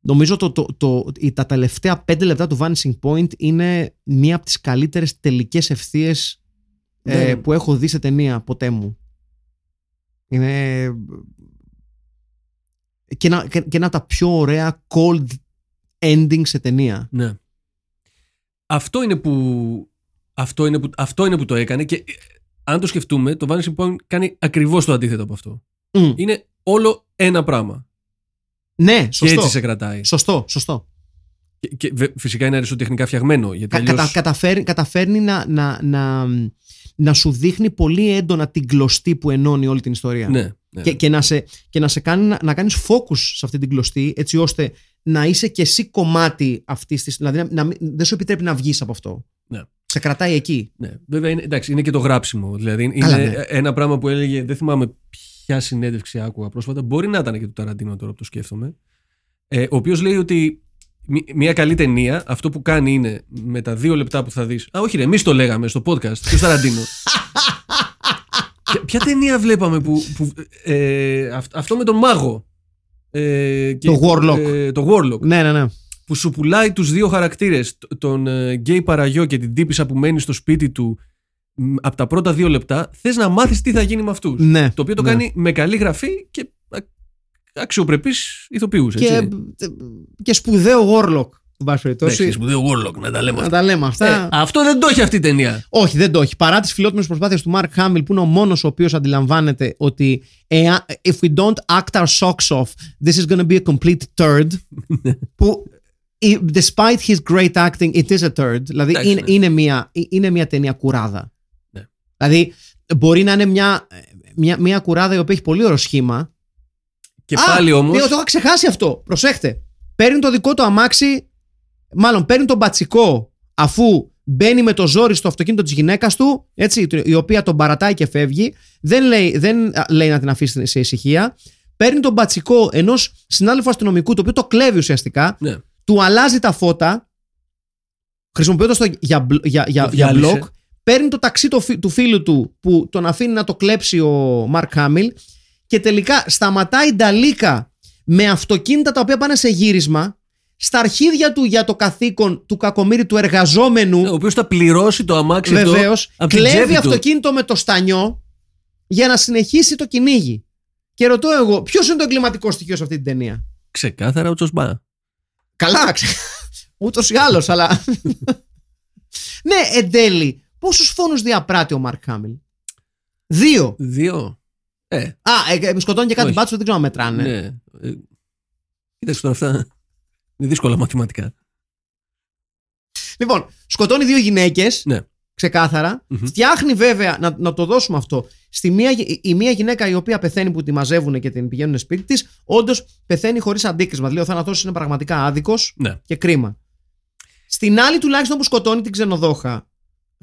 Νομίζω το, το, το, το, τα τελευταία πέντε λεπτά του Vanishing Point είναι μία από τις καλύτερες τελικές ευθείες yeah. ε, που έχω δει σε ταινία ποτέ μου. Είναι. Και ένα, και, και ένα τα πιο ωραία cold ending σε ταινία. Ναι. Αυτό είναι που, αυτό είναι που, αυτό είναι που το έκανε και αν το σκεφτούμε, το Vanishing Point κάνει ακριβώς το αντίθετο από αυτό. Mm. Είναι όλο ένα πράγμα. Ναι, σωστό. Και έτσι σε κρατάει. Σωστό, σωστό. Και, και φυσικά είναι αριστοτεχνικά φτιαγμένο. Γιατί αλλιώς... Κατα, καταφέρνει καταφέρνει να, να, να, να σου δείχνει πολύ έντονα την κλωστή που ενώνει όλη την ιστορία. Ναι. Ναι. Και, και, να σε, και να σε κάνει να, να κάνεις focus σε αυτή την κλωστή, έτσι ώστε να είσαι και εσύ κομμάτι αυτής της. Δηλαδή, να, να, δεν σου επιτρέπει να βγεις από αυτό. Ναι. Σε κρατάει εκεί. Ναι. Βέβαια, είναι, εντάξει, είναι και το γράψιμο. Δηλαδή, καλά, είναι ναι. ένα πράγμα που έλεγε. Δεν θυμάμαι ποια συνέντευξη άκουγα πρόσφατα. Μπορεί να ήταν και του Ταραντίνο τώρα που το σκέφτομαι. Ε, ο οποίος λέει ότι μια καλή ταινία αυτό που κάνει είναι με τα δύο λεπτά που θα δεις. Α, όχι, εμείς το λέγαμε στο podcast του Ταραντίνο. Ποια ταινία βλέπαμε που, που ε, αυτό με τον μάγο ε, και, το, Warlock. Ε, το Warlock ναι, ναι, ναι. που σου πουλάει τους δύο χαρακτήρες, τον ε, γκέι παραγιό και την τύπισσα που μένει στο σπίτι του. Από τα πρώτα δύο λεπτά θες να μάθεις τι θα γίνει με αυτούς, ναι, το οποίο το ναι. κάνει με καλή γραφή και αξιοπρεπείς ηθοποιούς, έτσι. Και, και σπουδαίο Warlock. Εντάξει, σπουδαίο Warlock, να τα λέμε, να τα λέμε αυτά. Ε, αυτό δεν το έχει αυτή η ταινία. Όχι, δεν το έχει. Παρά τις φιλότιμες προσπάθειες του Mark Hamill, που είναι ο μόνος ο οποίος αντιλαμβάνεται ότι if we don't act our socks off, this is going to be a complete turd. Που despite his great acting, it is a turd. Δηλαδή εντάξει, είναι, ναι. είναι, μια, είναι μια ταινία κουράδα. Ναι. Δηλαδή μπορεί να είναι μια, μια, μια κουράδα η οποία έχει πολύ ωραίο σχήμα. Και α, πάλι όμως. Ναι, το είχα ξεχάσει αυτό. Προσέχτε. Παίρνει το δικό του αμάξι. Μάλλον παίρνει τον μπατσικό αφού μπαίνει με το ζόρι στο αυτοκίνητο της γυναίκας του, έτσι, η οποία τον παρατάει και φεύγει. Δεν λέει, δεν λέει να την αφήσει σε ησυχία. Παίρνει τον μπατσικό ενός συνάδελφου αστυνομικού, το οποίο το κλέβει ουσιαστικά. Ναι. Του αλλάζει τα φώτα, χρησιμοποιώντας το για, για, για, το για μπλοκ. Παίρνει το ταξί το, του φίλου του που τον αφήνει να το κλέψει ο Μαρκ Χάμιλ. Και τελικά σταματάει η Νταλίκα με αυτοκίνητα τα οποία πάνε σε γύρισμα. Στα αρχίδια του για το καθήκον του κακομοίρη του εργαζόμενου. Ο οποίος θα πληρώσει το αμάξι του. Βεβαίως. Κλέβει αυτοκίνητο με το στανιό για να συνεχίσει το κυνήγι. Και ρωτώ εγώ, ποιος είναι το εγκληματικό στοιχείο σε αυτή την ταινία? Ξεκάθαρα ο Τσοσμπά. Καλά, ούτως ή άλλως, αλλά. Ναι, εν τέλει, πόσους φόνους διαπράττει ο Μαρκ Χάμιλ? Δύο. Δύο. Ε. Α, ε, σκοτώνει και κάτι μπάτσο, δεν ξέρω αν μετράνε. Ναι. Ε, κοίταξε τώρα αυτά. Είναι δύσκολα μαθηματικά. Λοιπόν, σκοτώνει δύο γυναίκες. Ναι. Ξεκάθαρα. Mm-hmm. Φτιάχνει βέβαια, να, να το δώσουμε αυτό, στη μία, η μία γυναίκα η οποία πεθαίνει που τη μαζεύουν και την πηγαίνουν σπίτι της, όντως πεθαίνει χωρίς αντίκρισμα. Δηλαδή ο θάνατός είναι πραγματικά άδικος, ναι, και κρίμα. Στην άλλη τουλάχιστον που σκοτώνει την ξενοδόχα,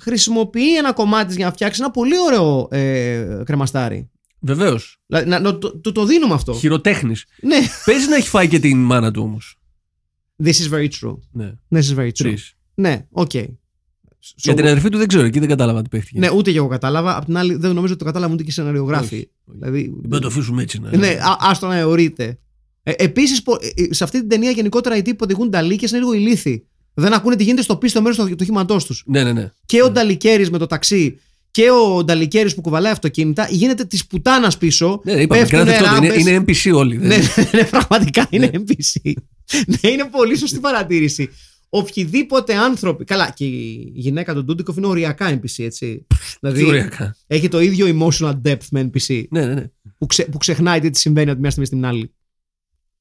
χρησιμοποιεί ένα κομμάτι της για να φτιάξει ένα πολύ ωραίο ε, κρεμαστάρι. Βεβαίως. Δηλαδή, να, να, το, το, το δίνουμε αυτό. Χειροτέχνης. Ναι. Παίζει να έχει φάει και την μάνα του όμως. This is very true. Ναι. This is very true. Please. Ναι, οκ. Okay. Για so, την αδερφή του δεν ξέρω, εκεί δεν κατάλαβα τι παίχτηκε. Ναι, ούτε και εγώ κατάλαβα. Απ' την άλλη, δεν νομίζω ότι το κατάλαβαν ούτε και οι σεναριογράφοι. Δηλαδή, να το αφήσουμε έτσι να. Ναι, άστο να αιωρείται. Ε, Επίσης, σε αυτή την ταινία γενικότερα οι τύποι που οδηγούν ταλίκες είναι λίγο ηλίθιοι. Δεν ακούνε τι γίνεται στο πίσω μέρος του οχήματός τους. Ναι, ναι, ναι. Και ο Νταλικέρης με το ταξί και ο Νταλικέρης που κουβαλάει αυτοκίνητα γίνεται της πουτάνας πίσω. Ναι, είπαμε, είναι, είναι εν πι σι όλοι. Ναι, ναι, ναι, πραγματικά είναι ναι. εν πι σι. Ναι, είναι πολύ σωστή παρατήρηση. Οποιοδήποτε άνθρωποι. Καλά, και η γυναίκα του Ντούντικοφ είναι οριακά εν πι σι, έτσι. Δηλαδή οριακά. Έχει το ίδιο emotional depth με εν πι σι. Ναι, ναι, ναι. Που, ξε, που ξεχνάει τι συμβαίνει από τη μια στιγμή στην άλλη.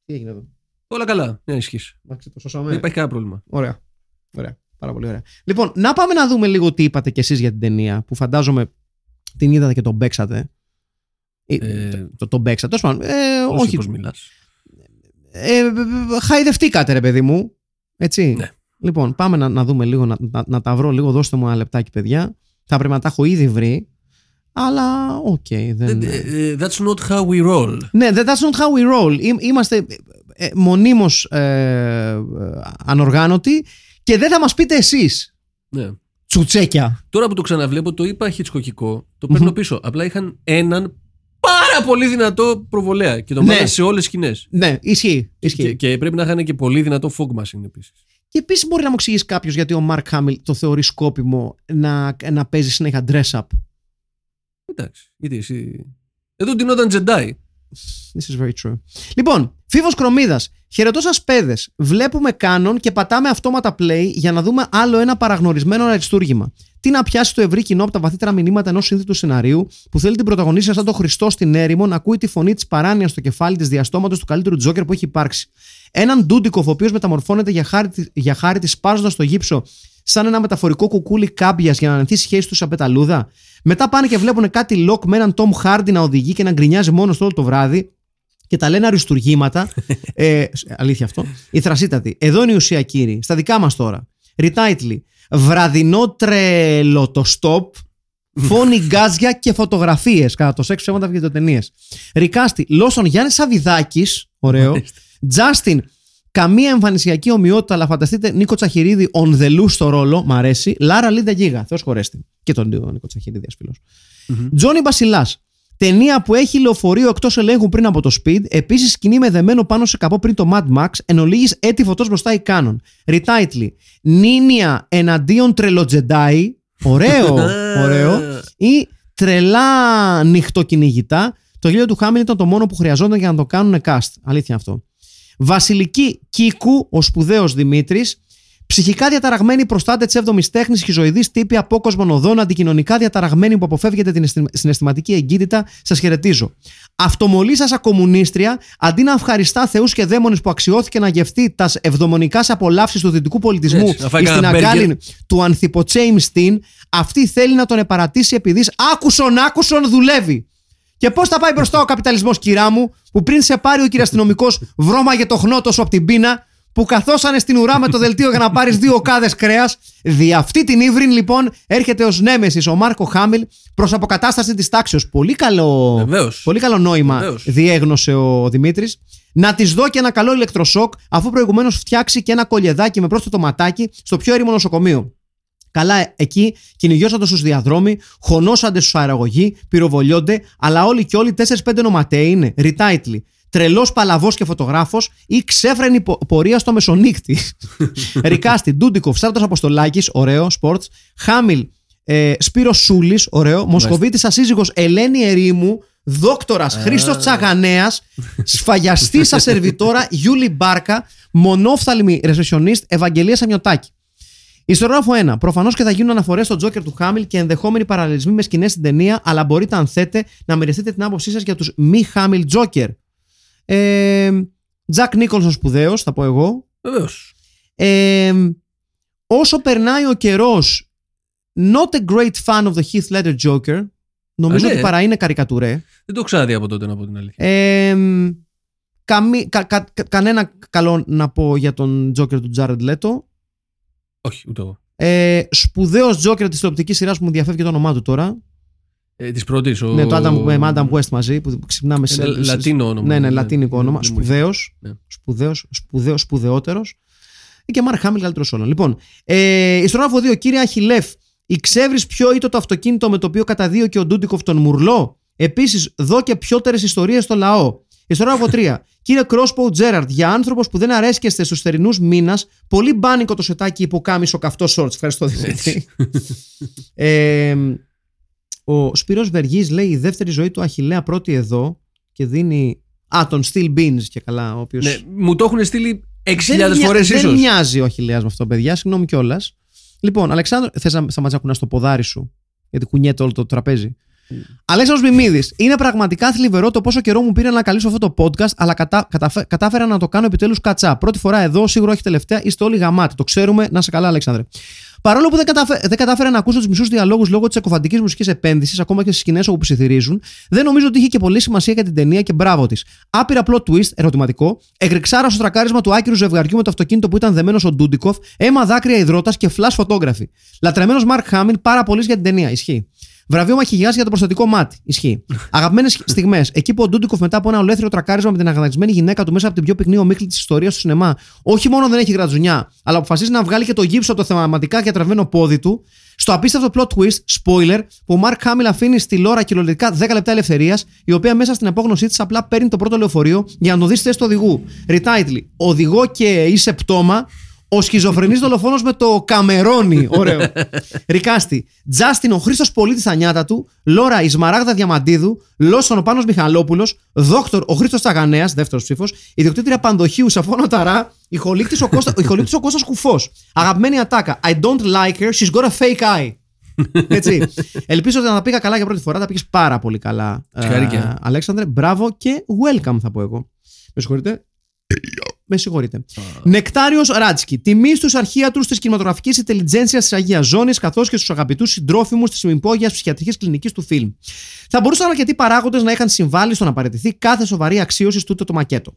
Τι έγινε εδώ. Όλα καλά. Ναι, ισχύει. Δεν υπάρχει κανένα πρόβλημα. Ωραία. Ωραία. Πάρα πολύ ωραία. Λοιπόν, να πάμε να δούμε λίγο τι είπατε κι εσείς για την ταινία που φαντάζομαι την είδατε και τον παίξατε. Ε, το, το, τον παίξατε. Ε, όχι. Πώς μιλάς. Ε, χαϊδευτήκατε, ρε παιδί μου. Έτσι. Ναι. Λοιπόν, πάμε να, να δούμε λίγο, να, να, να τα βρω λίγο. Δώστε μου ένα λεπτάκι, παιδιά. Θα πρέπει να τα έχω ήδη βρει. Αλλά οκ. Okay, δεν... That's not how we roll. Ναι, that's not how we roll. Είμαστε μονίμως ε, ανοργάνωτοι και δεν θα μας πείτε εσείς. Ναι. Τσουτσέκια. Τώρα που το ξαναβλέπω, το είπα χιτσκοκικό, το παίρνω mm-hmm. πίσω. Απλά είχαν έναν πάρα πολύ δυνατό προβολέα και τον ναι. βάλανε σε όλες τις σκηνές. Ναι, ισχύει. ισχύει. Και, και πρέπει να είχαν και πολύ δυνατό fog machine επίσης. Και επίσης μπορεί να μου εξηγήσει κάποιος γιατί ο Mark Hamill το θεωρεί σκόπιμο να, να παίζει συνέχεια dress-up. Εντάξει, γιατί εσύ. Εδώ ντυνόταν Jedi. This is very true. Λοιπόν, Φίβος Κρομίδας. Χαιρετώ σας, παιδες. Βλέπουμε Canon και πατάμε αυτόματα play για να δούμε άλλο ένα παραγνωρισμένο αριστούργημα. Τι να πιάσει το ευρύ κοινό από τα βαθύτερα μηνύματα ενός σύνθετου σεναρίου που θέλει την πρωταγωνίστρια σαν τον Χριστό στην έρημο να ακούει τη φωνή της παράνοιας στο κεφάλι της διαστόματος του καλύτερου Τζόκερ που έχει υπάρξει. Έναν Ντούντικοφ ο οποίος μεταμορφώνεται για χάρη, για χάρη της σπάζοντας το γύψο σαν ένα μεταφορικό κουκούλι κάμπιας για να ανανθεί σχέση του σαν πεταλούδα. Μετά πάνε και βλέπουν κάτι Λοκ με έναν Τόμ Χάρντι να οδηγεί και να γκρινιάζει μόνος όλο το βράδυ. Και τα λένε αριστουργήματα. ε, αλήθεια αυτό. Η θρασίτατη. Εδώ είναι η ουσία, κύριοι. Στα δικά μας τώρα. Ριτάιτλι. Βραδινό τρελό το στόπ. Φόνη γκάζια και φωτογραφίες. Κατά το σεξ, ψέματα, βιντεοτενίες. Ρικάστη. Λόσον Γιάννη Σαβιδάκης. Ωραίο. Τζάστιν. Καμία εμφανισιακή ομοιότητα, αλλά φανταστείτε Νίκο Τσαχυρίδη on the loose στο ρόλο. Μ' αρέσει. Λάρα Λίντα Γίγα. Θεός χωρέστη. Και τον Νίκο Τσαχυρίδη, ασφιλώς. Τζόνι Μπασιλάς. Ταινία που έχει λεωφορείο εκτός ελέγχου πριν από το Speed. Επίσης σκηνή με δεμένο πάνω σε καπό πριν το Mad Max. Εν ολίγης έτη φωτός μπροστά η Canon. Ριτάιτλι. Νίνια εναντίον τρελοτζεντάι. Ωραίο. Ωραίο. Ή τρελά νυχτοκυνηγητά. Το γέλιο του Χάμιλ ήταν το μόνο που χρειαζόταν για να το κάνουν cast. Αλήθεια αυτό. Βασιλική Κίκου, ο σπουδαίος Δημήτρης. Ψυχικά διαταραγμένη προστάτε τη έβδομη τέχνη, χιζοειδή τύπη, απόκοσμο νοδών, αντικοινωνικά διαταραγμένη που αποφεύγεται την συναισθηματική εγκύτητα, σας χαιρετίζω. Αυτομολύσας ακομουνίστρια, αντί να ευχαριστά θεούς και δαίμονες που αξιώθηκε να γευτεί τα ευδομονικά απολαύσεις του δυτικού πολιτισμού yes, ή στην αγκάλιν του Ανθιποτσέιμστιν, αυτή θέλει να τον επαρατήσει επειδή άκουσον άκουσον δουλεύει. Και πώς θα πάει μπροστά ο καπιταλισμός, κυρά μου, που πριν σε πάρει ο κυριαστυνομικός βρώμαγε το χνότο σου από την πείνα, που καθόσανε στην ουρά με το δελτίο για να πάρεις δύο οκάδες κρέας. Δι' αυτή την ύβριν, λοιπόν, έρχεται ως νέμεσης ο Μάρκο Χάμιλ προς αποκατάσταση της τάξεως. Πολύ καλό, πολύ καλό νόημα Βεβαίως. διέγνωσε ο Δημήτρης. Να της δω και ένα καλό ηλεκτροσόκ, αφού προηγουμένως φτιάξει και ένα κολιεδάκι με πρόσθετο ματάκι στο πιο έρημο νοσοκομείο. Καλά, εκεί κυνηγιώσανται στους διαδρόμοι, χωνώσανται στους αεραγωγοί, πυροβολιόνται, αλλά όλοι και όλοι τέσσερις πέντε νοματέοι είναι. Ριτάιτλι. Τρελός παλαβός και φωτογράφος ή ξέφρενη πορεία στο μεσονύκτη. Ρικάστη, Ντούντικοφ, Στράτος Αποστολάκης, ωραίο, σπορτς. Χάμιλ, ε, Σπύρος Σούλης, ωραίο. Μοσχοβίτης, ασύζυγος Ελένη Ερήμου, δόκτορας Χρήστος Τσαγανέας, σφαγιαστή σα σερβιτόρα Γιούλη Μπάρκα, μονόφθαλμη ρεσεσιονίστ Ευαγγελία Σαμιωτάκη. Ιστορόγραφο ένα. Προφανώς και θα γίνουν αναφορές στο Τζόκερ του Χάμιλ και ενδεχόμενοι παραλληλισμοί με σκηνές στην ταινία, αλλά μπορείτε, αν θέτε, να μοιραστείτε την άποψή σας για τους μη Χάμιλ Τζόκερ. Τζακ Νίκολσον σπουδαίος, θα πω εγώ. Βεβαίως. Ε, όσο περνάει ο καιρός, not a great fan of the Heath Ledger Joker. Νομίζω Α, ναι. ότι παρά είναι καρικατουρέ. Δεν το ξάδει από τότε, να πω την αλήθεια. Ε, καμί, κα, κα, κα, κανένα καλό να πω για τον Joker του Jared Leto. Όχι, ούτε εγώ. Ε, σπουδαίος Joker της τηλεοπτικής σειράς που μου διαφεύγει το όνομά του τώρα. Ε, της πρώτης, ο... Ναι, το Adam, με Adam West μαζί που ξυπνάμε σε... Ε, λατίνο όνομα. Ναι, ναι, λατίνικο όνομα. Ναι, σπουδαίος, ναι. σπουδαίος, σπουδαίος, σπουδαιότερος. Και Mark Hamill καλύτερος όλων. Λοιπόν, ε, ιστορόγραφο δύο, κύριε Αχιλέφ, εξεύρεις ποιο ήτο το αυτοκίνητο με το οποίο καταδίωκε ο Ντούντικοφ τον Μουρλό. Επίσης, δω και πιότερες ιστορίες στο λαό. Ιστορόγραφο τρία, Κύριε Κρόσπο Τζέραρντ, για άνθρωπο που δεν αρέσκεστε στου θερινού μήνα, πολύ μπάνικο το σωτάκι υποκάμισο καυτό σόρτ. Ευχαριστώ, Δημήτρη. ε, ο Σπύρος Βεργής λέει: η δεύτερη ζωή του Αχιλλέα πρώτη εδώ και δίνει. Α, τον Steel Beans και καλά. Ο οποίος... ναι, μου το έχουν στείλει έξι χιλιάδες φορές ίσως. Δεν μοιάζει ο Αχιλλέας με αυτό, παιδιά. Συγγνώμη κιόλας. Λοιπόν, Αλεξάνδρο, θες να σταματήσεις να κουνάς το ποδάρι σου, γιατί κουνιέται όλο το τραπέζι. Mm. Αλέξανδρος Μιμίδης, είναι πραγματικά θλιβερό το πόσο καιρό μου πήρε να ανακαλύψω αυτό το podcast, αλλά κατα... καταφε... κατάφερα να το κάνω επιτέλους κατσά. Πρώτη φορά εδώ, σίγουρα όχι τελευταία, είστε όλοι γαμάτι. Το ξέρουμε, να είσαι καλά, Αλέξανδρε. Παρόλο που δεν, καταφε... δεν κατάφερα να ακούσω τους μισούς διαλόγους λόγω της εκοφαντικής μουσικής επένδυσης, ακόμα και στις σκηνές όπου ψιθυρίζουν, δεν νομίζω ότι είχε και πολλή σημασία για την ταινία και μπράβο της. Άπειρα plot twist, ερωτηματικό, εγρυξάρα στο τρακάρισμα του άκυρου ζευγαριού με το αυτοκίνητο που ήταν δεμένος ο Ντούντικοφ, αίμα δάκρυα υδρότας και flash φωτόγραφη. Λατρεμένος Μαρκ Χάμιλ, πάρα πολύ για την ταινία, ισχύει. Βραβείο Μαχηγιάς για το προστατικό μάτι. Ισχύει. Αγαπημένες στιγμές. Εκεί που ο Ντούντικοφ μετά από ένα ολέθριο τρακάρισμα με την αγανακτισμένη γυναίκα του μέσα από την πιο πυκνή ομίχλη της ιστορίας του σινεμά, όχι μόνο δεν έχει γρατζουνιά, αλλά αποφασίζει να βγάλει και το γύψο από το θεματικά διατραβμένο πόδι του. Στο απίστευτο plot twist, spoiler, που ο Μαρκ Χάμιλ αφήνει στη Λόρα κυριολεκτικά δέκα λεπτά ελευθερίας, η οποία μέσα στην απόγνωσή της απλά παίρνει το πρώτο λεωφορείο για να το δει στη θέση του οδηγού. Retitle. Οδηγό και είσαι πτώμα. Ο σχιζοφρενής δολοφόνος με το καμερόνι. Ωραίο. Ρικάστη. Τζάστιν, ο Χρήστος Πολίτης στα νιάτα του. Λόρα, η Σμαράγδα Διαμαντίδου. Λόσον, ο Πάνος Μιχαλόπουλος. Δόκτορ, ο Χρήστος Ταγανέας, δεύτερος ψήφος. Ιδιοκτήτρια Πανδοχείου, Σαφώνα Ταρά. Η χολήκτης ο Κώστας Κουφός. Αγαπημένη ατάκα. I don't like her, she's got a fake eye. Έτσι. Ελπίζω ότι να τα πήγα καλά για πρώτη φορά. Τα πήγες πάρα πολύ καλά. Uh, Αλέξανδρε, μπράβο και welcome θα πω εγώ. Με συγχωρείτε. Με συγχωρείτε. Uh. Νεκτάριος Ράτσκι. Τιμή στους αρχίατρους της κινηματογραφικής ιτελιτζένσιας της Αγίας Ζώνης, καθώς και στους αγαπητούς συντρόφιμους της ημυπόγειας ψυχιατρικής κλινικής του φιλμ. Θα μπορούσαν αρκετοί παράγοντες να είχαν συμβάλει στο να παραιτηθεί κάθε σοβαρή αξίωση τούτο το μακέτο.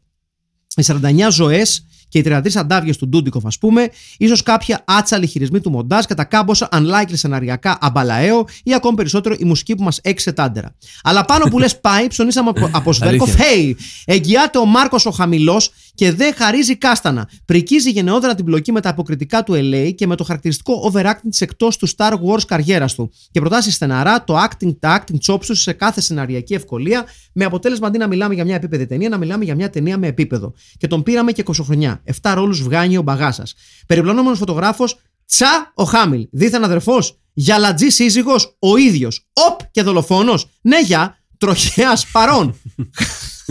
Οι σαράντα εννιά ζωές και οι τριάντα τρεις αντάβιες του Ντούντικοφ, ας πούμε, ίσως κάποια άτσαλοι χειρισμοί του μοντάζ, κατά κάμποσα unlikely σεναριακά αμπαλαέο ή ακόμη περισσότερο η μουσική που μας έξε τάντερα. Αλλά πάνω που λες πάει, ψωνίσαμε από, από Σβέρκοφ. Hey! Εγγυάται ο Μάρκος ο Χαμηλός και δεν χαρίζει κάστανα. Πρικίζει γενναιόδωρα την πλοκή με τα αποκριτικά του ελ έι και με το χαρακτηριστικό overacting της εκτός του Star Wars καριέρας του. Και προτάσει στεναρά το acting, τα acting chops του σε κάθε σεναριακή ευκολία, με αποτέλεσμα αντί να μιλάμε για μια επίπεδη ταινία, να μιλάμε για μια ταινία με επίπεδο. Και τον πήραμε και είκοσι χρονιά. εφτά ρόλους βγάνει ο Μπαγάσας. Περιπλανόμενος φωτογράφος, τσα ο Χάμιλ. Δίθεν αδερφός, γυαλατζή σύζυγος, ο ίδιος. Οπ και δολοφόνος. Ναι, για τροχέας παρών.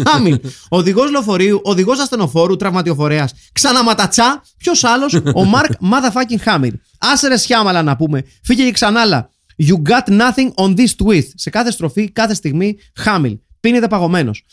Χάμιλ. Οδηγός λεωφορείου, οδηγός ασθενοφόρου, τραυματιοφορέας. Ξαναματατσά, ποιος άλλος, ο Μάρκ Motherfucking Χάμιλ. Άσε ρε Σιάμαλα να πούμε. Φύγε και ξανάλα. You got nothing on this twist. Σε κάθε στροφή, κάθε στιγμή, Χάμιλ. Πίνεται παγωμένος.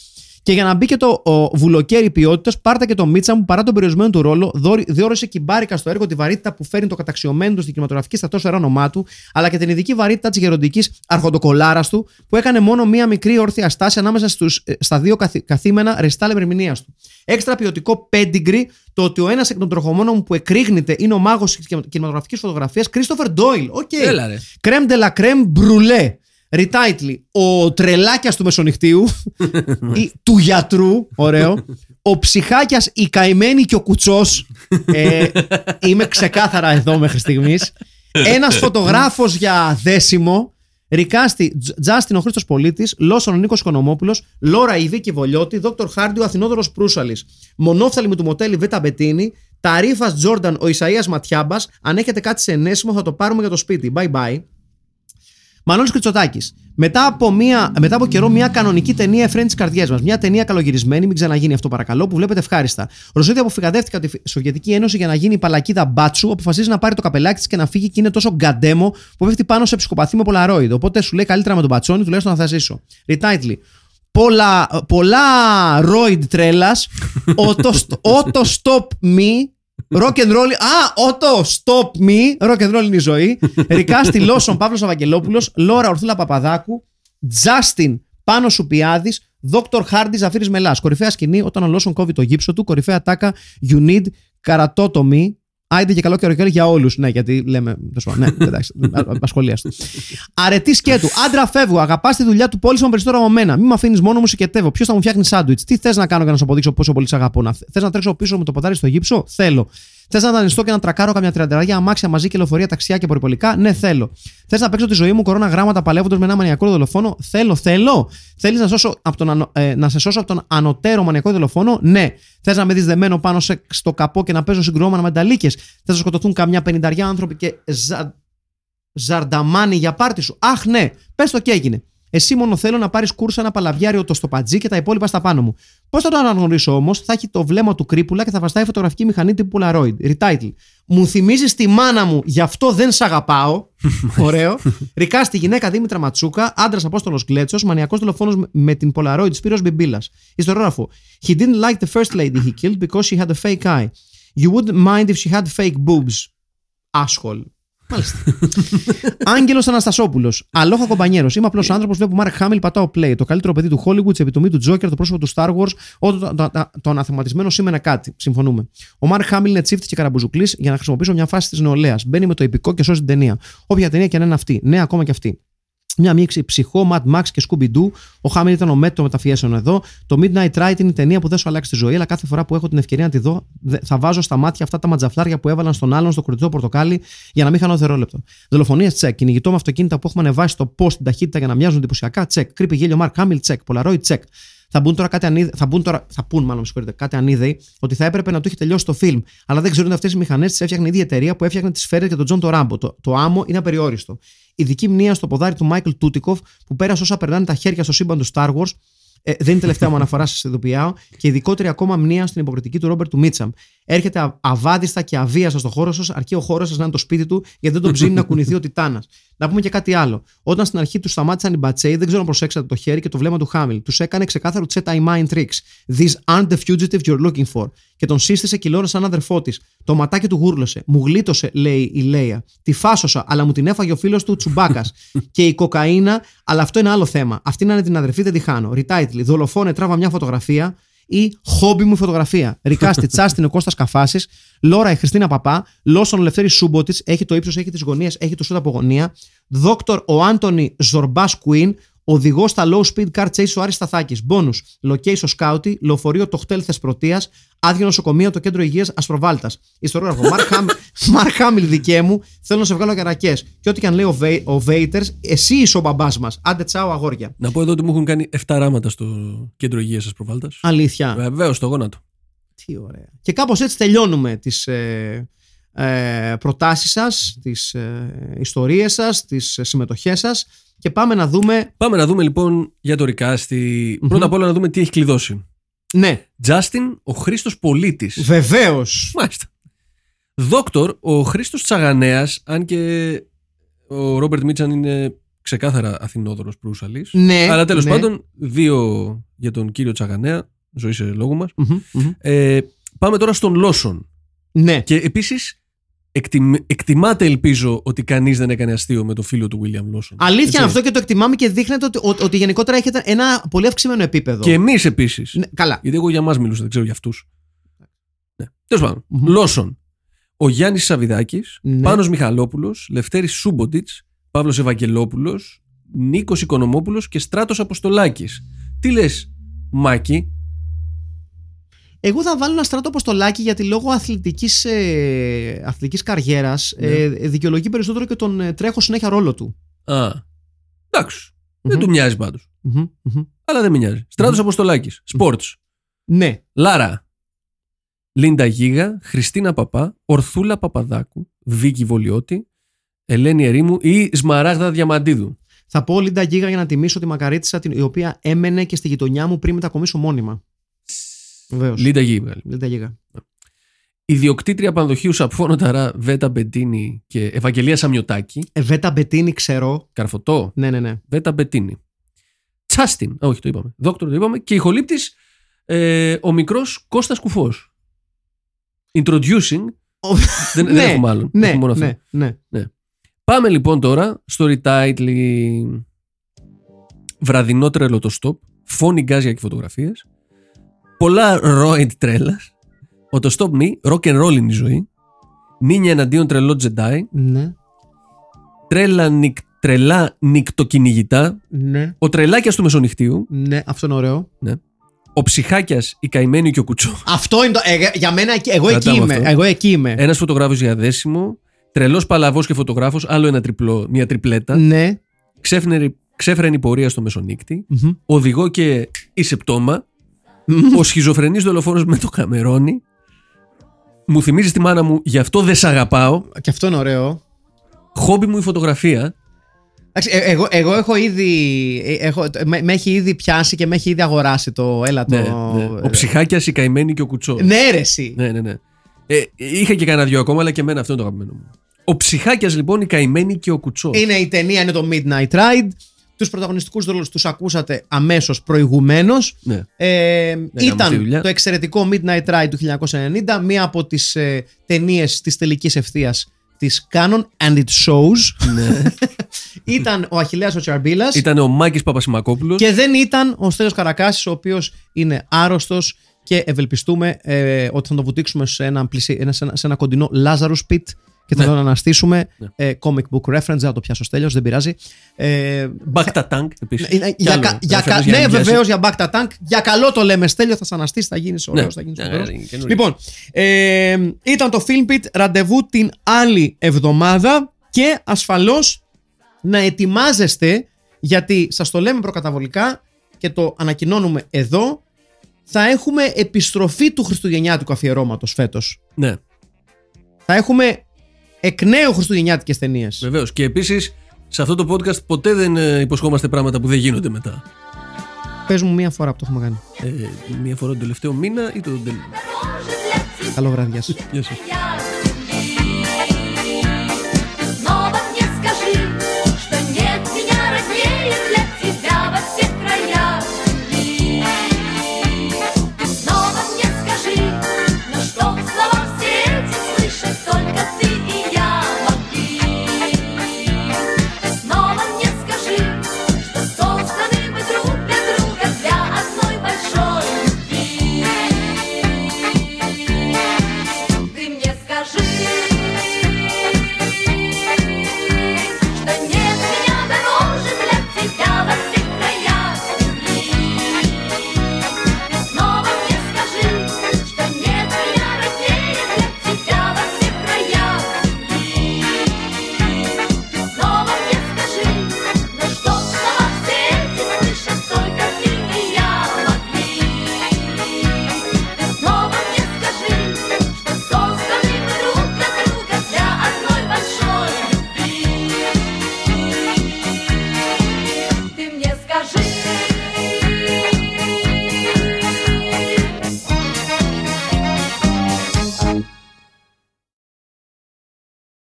Και για να μπει και το βουλοκαίρι ποιότητας, πάρτε και το Μίτσα μου παρά τον περιορισμένο του ρόλο, διόρρωσε κυμπάρικα στο έργο τη βαρύτητα που φέρνει το καταξιωμένο του στην κινηματογραφική στατόσφαιρα όνομά του, αλλά και την ειδική βαρύτητα της γεροντικής αρχοντοκολάρας του, που έκανε μόνο μία μικρή όρθια στάση ανάμεσα στους, στα δύο καθή, καθήμενα ρεστάλ ημερομηνίας του. Έξτρα ποιοτικό pedigree το ότι ο ένας εκ των τροχωμόνων που εκρήγνεται είναι ο μάγος της κινηματογραφικής φωτογραφίας Κρίστοφερ Ντόιλ. Οκ. Κρέμ ντε λα κρέμ μπρουλέ. Retitle, ο τρελάκιας του μεσονυχτίου, ή, του γιατρού, ωραίο, ο ψυχάκιας, η καημένη και ο κουτσός, ε, είμαι ξεκάθαρα εδώ μέχρι στιγμής, ένας φωτογράφος για δέσιμο, Ρικάστη, Τζάστιν ο Χρήστος Πολίτης, Λόσον ο Νίκος Οικονομόπουλος, Λόρα η Βίκη Βολιώτη, Δόκτορ Χάρντιο Αθηνόδωρος Προύσαλης, Μονόφθαλμη του Μοτέλη Β' Μπετίνη, Ταρίφας Τζόρνταν ο Ισαΐας Ματιάμπας, αν έχετε κάτι σε ενέσιμο θα το πάρουμε για το σπίτι. Bye bye. Μανώλης Κριτσοτάκης. Μετά από, μία, μετά από καιρό, μια κανονική ταινία εφραίνει τις καρδιές μας. Μια ταινία καλογυρισμένη, μην ξαναγίνει αυτό παρακαλώ, που βλέπετε ευχάριστα. Ρωσίδια που φυγαδεύτηκε από τη Σοβιετική Ένωση για να γίνει η παλακίδα μπάτσου, αποφασίζει να πάρει το καπελάκι της και να φύγει και είναι τόσο γκαντέμο που πέφτει πάνω σε ψυχοπαθή με πολλαρόιδ. Οπότε σου λέει καλύτερα με τον πατσόνι, τουλάχιστον να θα ζήσω. Retitle. Πολλά, πολλά ρόιντ τρέλας. Auto stop me. Rock and roll. Α, ότο, stop me. Rock and roll είναι η ζωή. Ρικάστη Λόσον, Παύλος Αβαγγελόπουλος, Λόρα Ορθούλα Παπαδάκου, Τζάστιν Πάνος Σουπιάδης, Δόκτορ Χάρντι Ζαφύρης Μελάς. Κορυφαία σκηνή όταν ο Λόσον κόβει το γύψο του. Κορυφαία τάκα You need Καρατότομη. Άιντε και καλό καιροκαίρι για όλους. Ναι, γιατί λέμε. Ναι, εντάξει, απασχολίαστο. Αρετή σκέτου. Άντρα, φεύγω. Αγαπάς τη δουλειά του πόλη μου περισσότερο από μένα. Μην με αφήνεις μόνο μου, συγκετεύω. Ποιος θα μου φτιάχνει σάντουιτς. Τι θες να κάνω για να σου αποδείξω πόσο πολύ σ' αγαπώ. Θες να τρέξω πίσω με το ποτάρι στο γύψο. Θέλω. Θες να δανειστώ και να τρακάρω καμιά τριανταριά αμάξια μαζί και λεωφορεία, ταξιά και περιπολικά? Ναι, θέλω. Θες να παίξω τη ζωή μου κορώνα γράμματα παλεύοντας με ένα μανιακό δολοφόνο? Θέλω, θέλω. Θέλεις να, σώσω από τον ανο... ε, να σε σώσω από τον ανωτέρο μανιακό δολοφόνο? Ναι. Θες να με δεις δεμένο πάνω σε... στο καπό και να παίζω συγκρουόμενα με ταλίκες? Θες να σκοτωθούν καμιά πενηνταριά άνθρωποι και ζα... ζαρνταμάνι για πάρτι σου? Αχ, ναι. Πες το και έγινε. Εσύ μόνο θέλω να πάρεις κούρσα, ένα παλαβιάριο το στο πατζί και τα υπόλοιπα στα πάνω μου. Πώς θα το αναγνωρίσω όμως? Θα έχει το βλέμμα του κρύπουλα και θα βαστάει η φωτογραφική μηχανή τύπου Polaroid. Retitle. Μου θυμίζεις τη μάνα μου, γι' αυτό δεν σ' αγαπάω. Ωραίο. Ρικά στη γυναίκα Δήμητρα Ματσούκα, άντρας Απόστολος Γκλέτσος, μανιακός δολοφόνος με την Polaroid, Σπύρος Μπιμπίλας. Ιστορόγραφο. He didn't like the first lady he killed because she had a fake eye. You wouldn't mind if she had fake boobs. Asshole. Μάλιστα. Άγγελος Αναστασόπουλος. Αλόχα κομπανιέρος. Είμαι απλός άνθρωπος. Βλέπω Mark Hamill, πατάω play. Το καλύτερο παιδί του Hollywood, τη επιτομή του Joker, το πρόσωπο του Star Wars. Όταν το αναθεματισμένο σήμαινε κάτι. Συμφωνούμε. Ο Mark Hamill είναι τσίφτης και καραμπουζουκλής για να χρησιμοποιήσω μια φάση της νεολαίας. Μπαίνει με το υπηκό και σώζει την ταινία. Όποια ταινία και αν είναι αυτή. Ναι, ακόμα και αυτή. Μια μίξη ψυχό, Mad Max και Scooby-Doo. Ο Hamill ήταν ο μέτρο μεταφιέσεων εδώ. Το Midnight Ride είναι η ταινία που δεν σου αλλάξει τη ζωή, αλλά κάθε φορά που έχω την ευκαιρία να τη δω, θα βάζω στα μάτια αυτά τα ματζαφλάρια που έβαλαν στον άλλον στο κριτικό πορτοκάλι για να μην χάνω δευτερόλεπτο. Δολοφονίες, τσεκ. Κυνηγητό με αυτοκίνητα που έχουμε ανεβάσει στο post την ταχύτητα για να μοιάζουν εντυπωσιακά, τσεκ. Κρύπη γέλιο Mark Hamill, τσεκ. Polaroid, τσεκ. Θα μπουν τώρα κάτι ανίδεοι, θα μπουν, τώρα, θα πούν, μάλλον, κάτι ανίδεοι, ότι θα έπρεπε να το έχει τελειώσει το φιλμ. Αλλά δεν ξέρουν ότι αυτές οι μηχανές τις έφτιαχνε η ίδια εταιρεία που έφτιαχνε τις σφαίρες και τον Τζον το Ράμπο. Το, το άμμο είναι απεριόριστο. Ειδική μνήα στο ποδάρι του Michael Dudikoff που πέρασε όσα περνάνε τα χέρια στο σύμπαν του Star Wars. Ε, δεν είναι τελευταία μου αναφορά, σας ειδοποιάω. Και ειδικότερη ακόμα μνήα στην υποκριτική του Ρόμπερτ Μίτσαμ. Έρχεται α, αβάδιστα και αβίαστα στο χώρο σας, αρκεί ο χώρος σας να είναι το σπίτι του, γιατί δεν τον ψήνει να κουνηθεί ο Τιτάνας. Να πούμε και κάτι άλλο. Όταν στην αρχή του σταμάτησαν οι μπατσέοι, δεν ξέρω αν προσέξατε το χέρι και το βλέμμα του Hamill. Τους έκανε ξεκάθαρο set I mind tricks. These aren't the fugitive you're looking for. Και τον σύστησε κυλώνα σαν αδερφό της. Το ματάκι του γούρλωσε. Μου γλίτωσε, λέει η Λέια. Τη φάσωσα, αλλά μου την έφαγε ο φίλος του Τσουμπάκας. Και η κοκαίνα, αλλά αυτό είναι άλλο θέμα. Αυτή να είναι την αδερφή, δεν τη χάνω. Retitle. Δολοφόνε, τράβα μια φωτογραφία. Ή χόμπι μου φωτογραφία. Ρικάστη Τσάστιν, ο Κώστας Καφάσης, Λόρα η Χριστίνα Παπά, Λόσον Λευτέρη Σούμποτης, έχει το ύψος, έχει τις γωνίες, έχει το σούτ από γωνία. Δόκτορ ο Άντωνη Ζορμπάς Κουίν, οδηγός στα low speed car chase ο Άρης Σταθάκης. Μπόνους, location scouting, λεωφορείο το χτέλ Θεσπρωτείας, άδειο νοσοκομείο το κέντρο υγείας Αστροβάλτας. Ιστορόγραφο Mark Hamill, δικέ μου, θέλω να σε βγάλω καρακές. Και ό,τι και αν λέει ο, Βέι, ο Βέιτερς, εσύ είσαι ο μπαμπάς μας. Άντε τσάω, αγόρια. Να πω εδώ ότι μου έχουν κάνει εφτά ράματα στο κέντρο υγείας Αστροβάλτας. Αλήθεια. Βεβαίως, στο γόνατο. Τι ωραία. Και κάπως έτσι τελειώνουμε τις ε, ε, προτάσεις σας, τις ε, ιστορίες σας, τις συμμετοχές σας. Και πάμε να δούμε. Πάμε να δούμε λοιπόν για το ρικάστη. Mm-hmm. Πρώτα απ' όλα να δούμε τι έχει κλειδώσει. Ναι. Justin, ο Χρήστος Πολίτης. Βεβαίως. Μάλιστα. Δόκτορ, ο Χρήστος Τσαγανέας, αν και ο Ρόμπερτ Μίτσαν είναι ξεκάθαρα Αθηνόδωρος Προύσαλης. Ναι. Αλλά τέλος ναι. πάντων, δύο για τον κύριο Τσαγανέα, ζωή σε λόγου μας. Mm-hmm. Ε, πάμε τώρα στον Λόσον. Ναι. Και επίσης. Εκτιμ... Εκτιμάται, ελπίζω, ότι κανείς δεν έκανε αστείο με το φίλο του William Lawson. Αλήθεια είναι αυτό και το εκτιμάμε και δείχνεται ότι, ότι, ότι γενικότερα έχετε ένα πολύ αυξημένο επίπεδο. Και εμείς επίσης. Ναι, καλά. Γιατί εγώ για εμάς μιλούσα, δεν ξέρω για αυτούς. Ναι. Τέλος πάντων. Lawson. Ο Γιάννης Σαββιδάκης. Ναι. Πάνος Μιχαλόπουλος. Λευτέρης Σούμποντιτς. Παύλος Ευαγγελόπουλος. Νίκος Οικονομόπουλος και Στράτος Αποστολάκης. Τι λες, Μάκη? Εγώ θα βάλω ένα Στράτο Αποστολάκη γιατί λόγω αθλητικής, ε, αθλητικής καριέρας yeah. ε, δικαιολογεί περισσότερο και τον ε, τρέχω συνέχεια ρόλο του. Α, εντάξει. Mm-hmm. Δεν του μοιάζει πάντως. Mm-hmm. Mm-hmm. Αλλά δεν με νοιάζει. Στράτος mm-hmm. Αποστολάκης. Σπορτς. Ναι. Mm-hmm. Λάρα. Λίντα Γίγα. Χριστίνα Παπά. Ορθούλα Παπαδάκου. Βίκη Βολιώτη. Ελένη Ερήμου ή Σμαράγδα Διαμαντίδου. Θα πω Λίντα Γίγα για να τιμήσω τη μακαρίτησα την οποία έμενε και στη γειτονιά μου πριν μετακομίσω μόνιμα. Λίντα Γίγα. Ιδιοκτήτρια πανδοχείου Σαπφόνο Ταρά, Βέτα Μπετίνη και Ευαγγελία Σαμιωτάκη. Ε, Βέτα Μπετίνη, ξέρω. Καρφωτό. Ναι, ναι, ναι. Βέτα Μπετίνη. Τσάστιν. Όχι, το είπαμε. Δόκτωρο, το είπαμε. Και η χολύπτης, ε, ο μικρός Κώστας Κουφός. Introducing. δεν δεν έχουμε άλλον. Ναι, έχουμε μόνο αυτό. Ναι, ναι. Ναι. Πάμε λοιπόν τώρα στο retitle. Βραδινό τρελό το stop. Φόνη γκάζια και φωτογραφίες. Πολλά Polaroid τρέλας. Ο το Stop Me, rock and roll είναι η ζωή. Νίνια εναντίον τρελό Jedi. Ναι. Τρέλα νικ, τρελά νικτοκυνηγητά. Ναι. Ο τρελάκιας του μεσονυχτίου. Ναι, αυτό είναι ωραίο. Ναι. Ο Ψυχάκιας, η Καημένη και ο Κουτσό. Αυτό είναι το. Ε, για μένα, εγώ εκεί είμαι, εγώ εκεί είμαι. Ένας φωτογράφος για δέσιμο, τρελός παλαβός και φωτογράφος, άλλο ένα τριπλό, μια τριπλέτα. Ναι. Ξέφρενη πορεία στο μεσονύκτη. Mm-hmm. Οδηγό και είσαι πτώμα. Mm-hmm. Ο σχιζοφρενής δολοφόνος με το Καμερόνι. Μου θυμίζει τη μάνα μου, γι' αυτό δεν σ' αγαπάω. Και αυτό είναι ωραίο. Χόμπι μου η φωτογραφία. Ε, εγώ, εγώ έχω ήδη. Έχω, με, με έχει ήδη πιάσει και με έχει ήδη αγοράσει το έλα το. Ναι, ναι. Ο Ψυχάκιας, η Καημένη και ο Κουτσό. Ναι, αίρεση. Ναι, ναι, ναι. Ε, είχα και κανένα δυο ακόμα, αλλά και εμένα αυτό είναι το αγαπημένο μου. Ο Ψυχάκιας, λοιπόν, η Καημένη και ο Κουτσό. Είναι η ταινία, είναι το Midnight Ride. Τους πρωταγωνιστικούς ρόλους τους ακούσατε αμέσως προηγουμένως. Ναι. Ε, ήταν το εξαιρετικό Midnight Ride του χίλια εννιακόσια ενενήντα, μία από τις ε, ταινίες της τελικής ευθείας της Canon, and it shows. Ναι. Ήταν ο Αχιλλέας ο Τσαρμπίλας. Ήταν ο Μάκης Παπασημακόπουλος. Και δεν ήταν ο Στέλιος Καρακάσης, ο οποίος είναι άρρωστος και ευελπιστούμε ε, ότι θα τον βουτήξουμε σε ένα, πλησί, ένα, σε ένα, σε ένα κοντινό Lazarus Pit. Και θα το ναι. αναστήσουμε. Ναι. Ε, comic book reference, θα το πιάσω Στέλιος, δεν πειράζει. Ε, Back the Tank επίσης. Ε, για, άλλο, για, για, κα, ναι, βεβαίως για Back the Tank. Για καλό το λέμε, Στέλιο, θα σε αναστήσει, θα γίνεις ωραίος. Ναι. Θα γίνεις ναι, ναι, λοιπόν, ε, ήταν το Filmpit, ραντεβού την άλλη εβδομάδα και ασφαλώς να ετοιμάζεστε, γιατί σας το λέμε προκαταβολικά και το ανακοινώνουμε εδώ, θα έχουμε επιστροφή του χριστουγεννιάτικου αφιερώματος φέτος. Ναι. Θα έχουμε εκ νέου χριστουγεννιάτικες ταινίες. Βεβαίως. Και επίσης, σε αυτό το podcast ποτέ δεν υποσχόμαστε πράγματα που δεν γίνονται μετά. Πες μου μία φορά που το έχουμε κάνει. Ε, μία φορά τον τελευταίο μήνα ή τον τελευταίο. Καλό βράδυ. Γεια σας.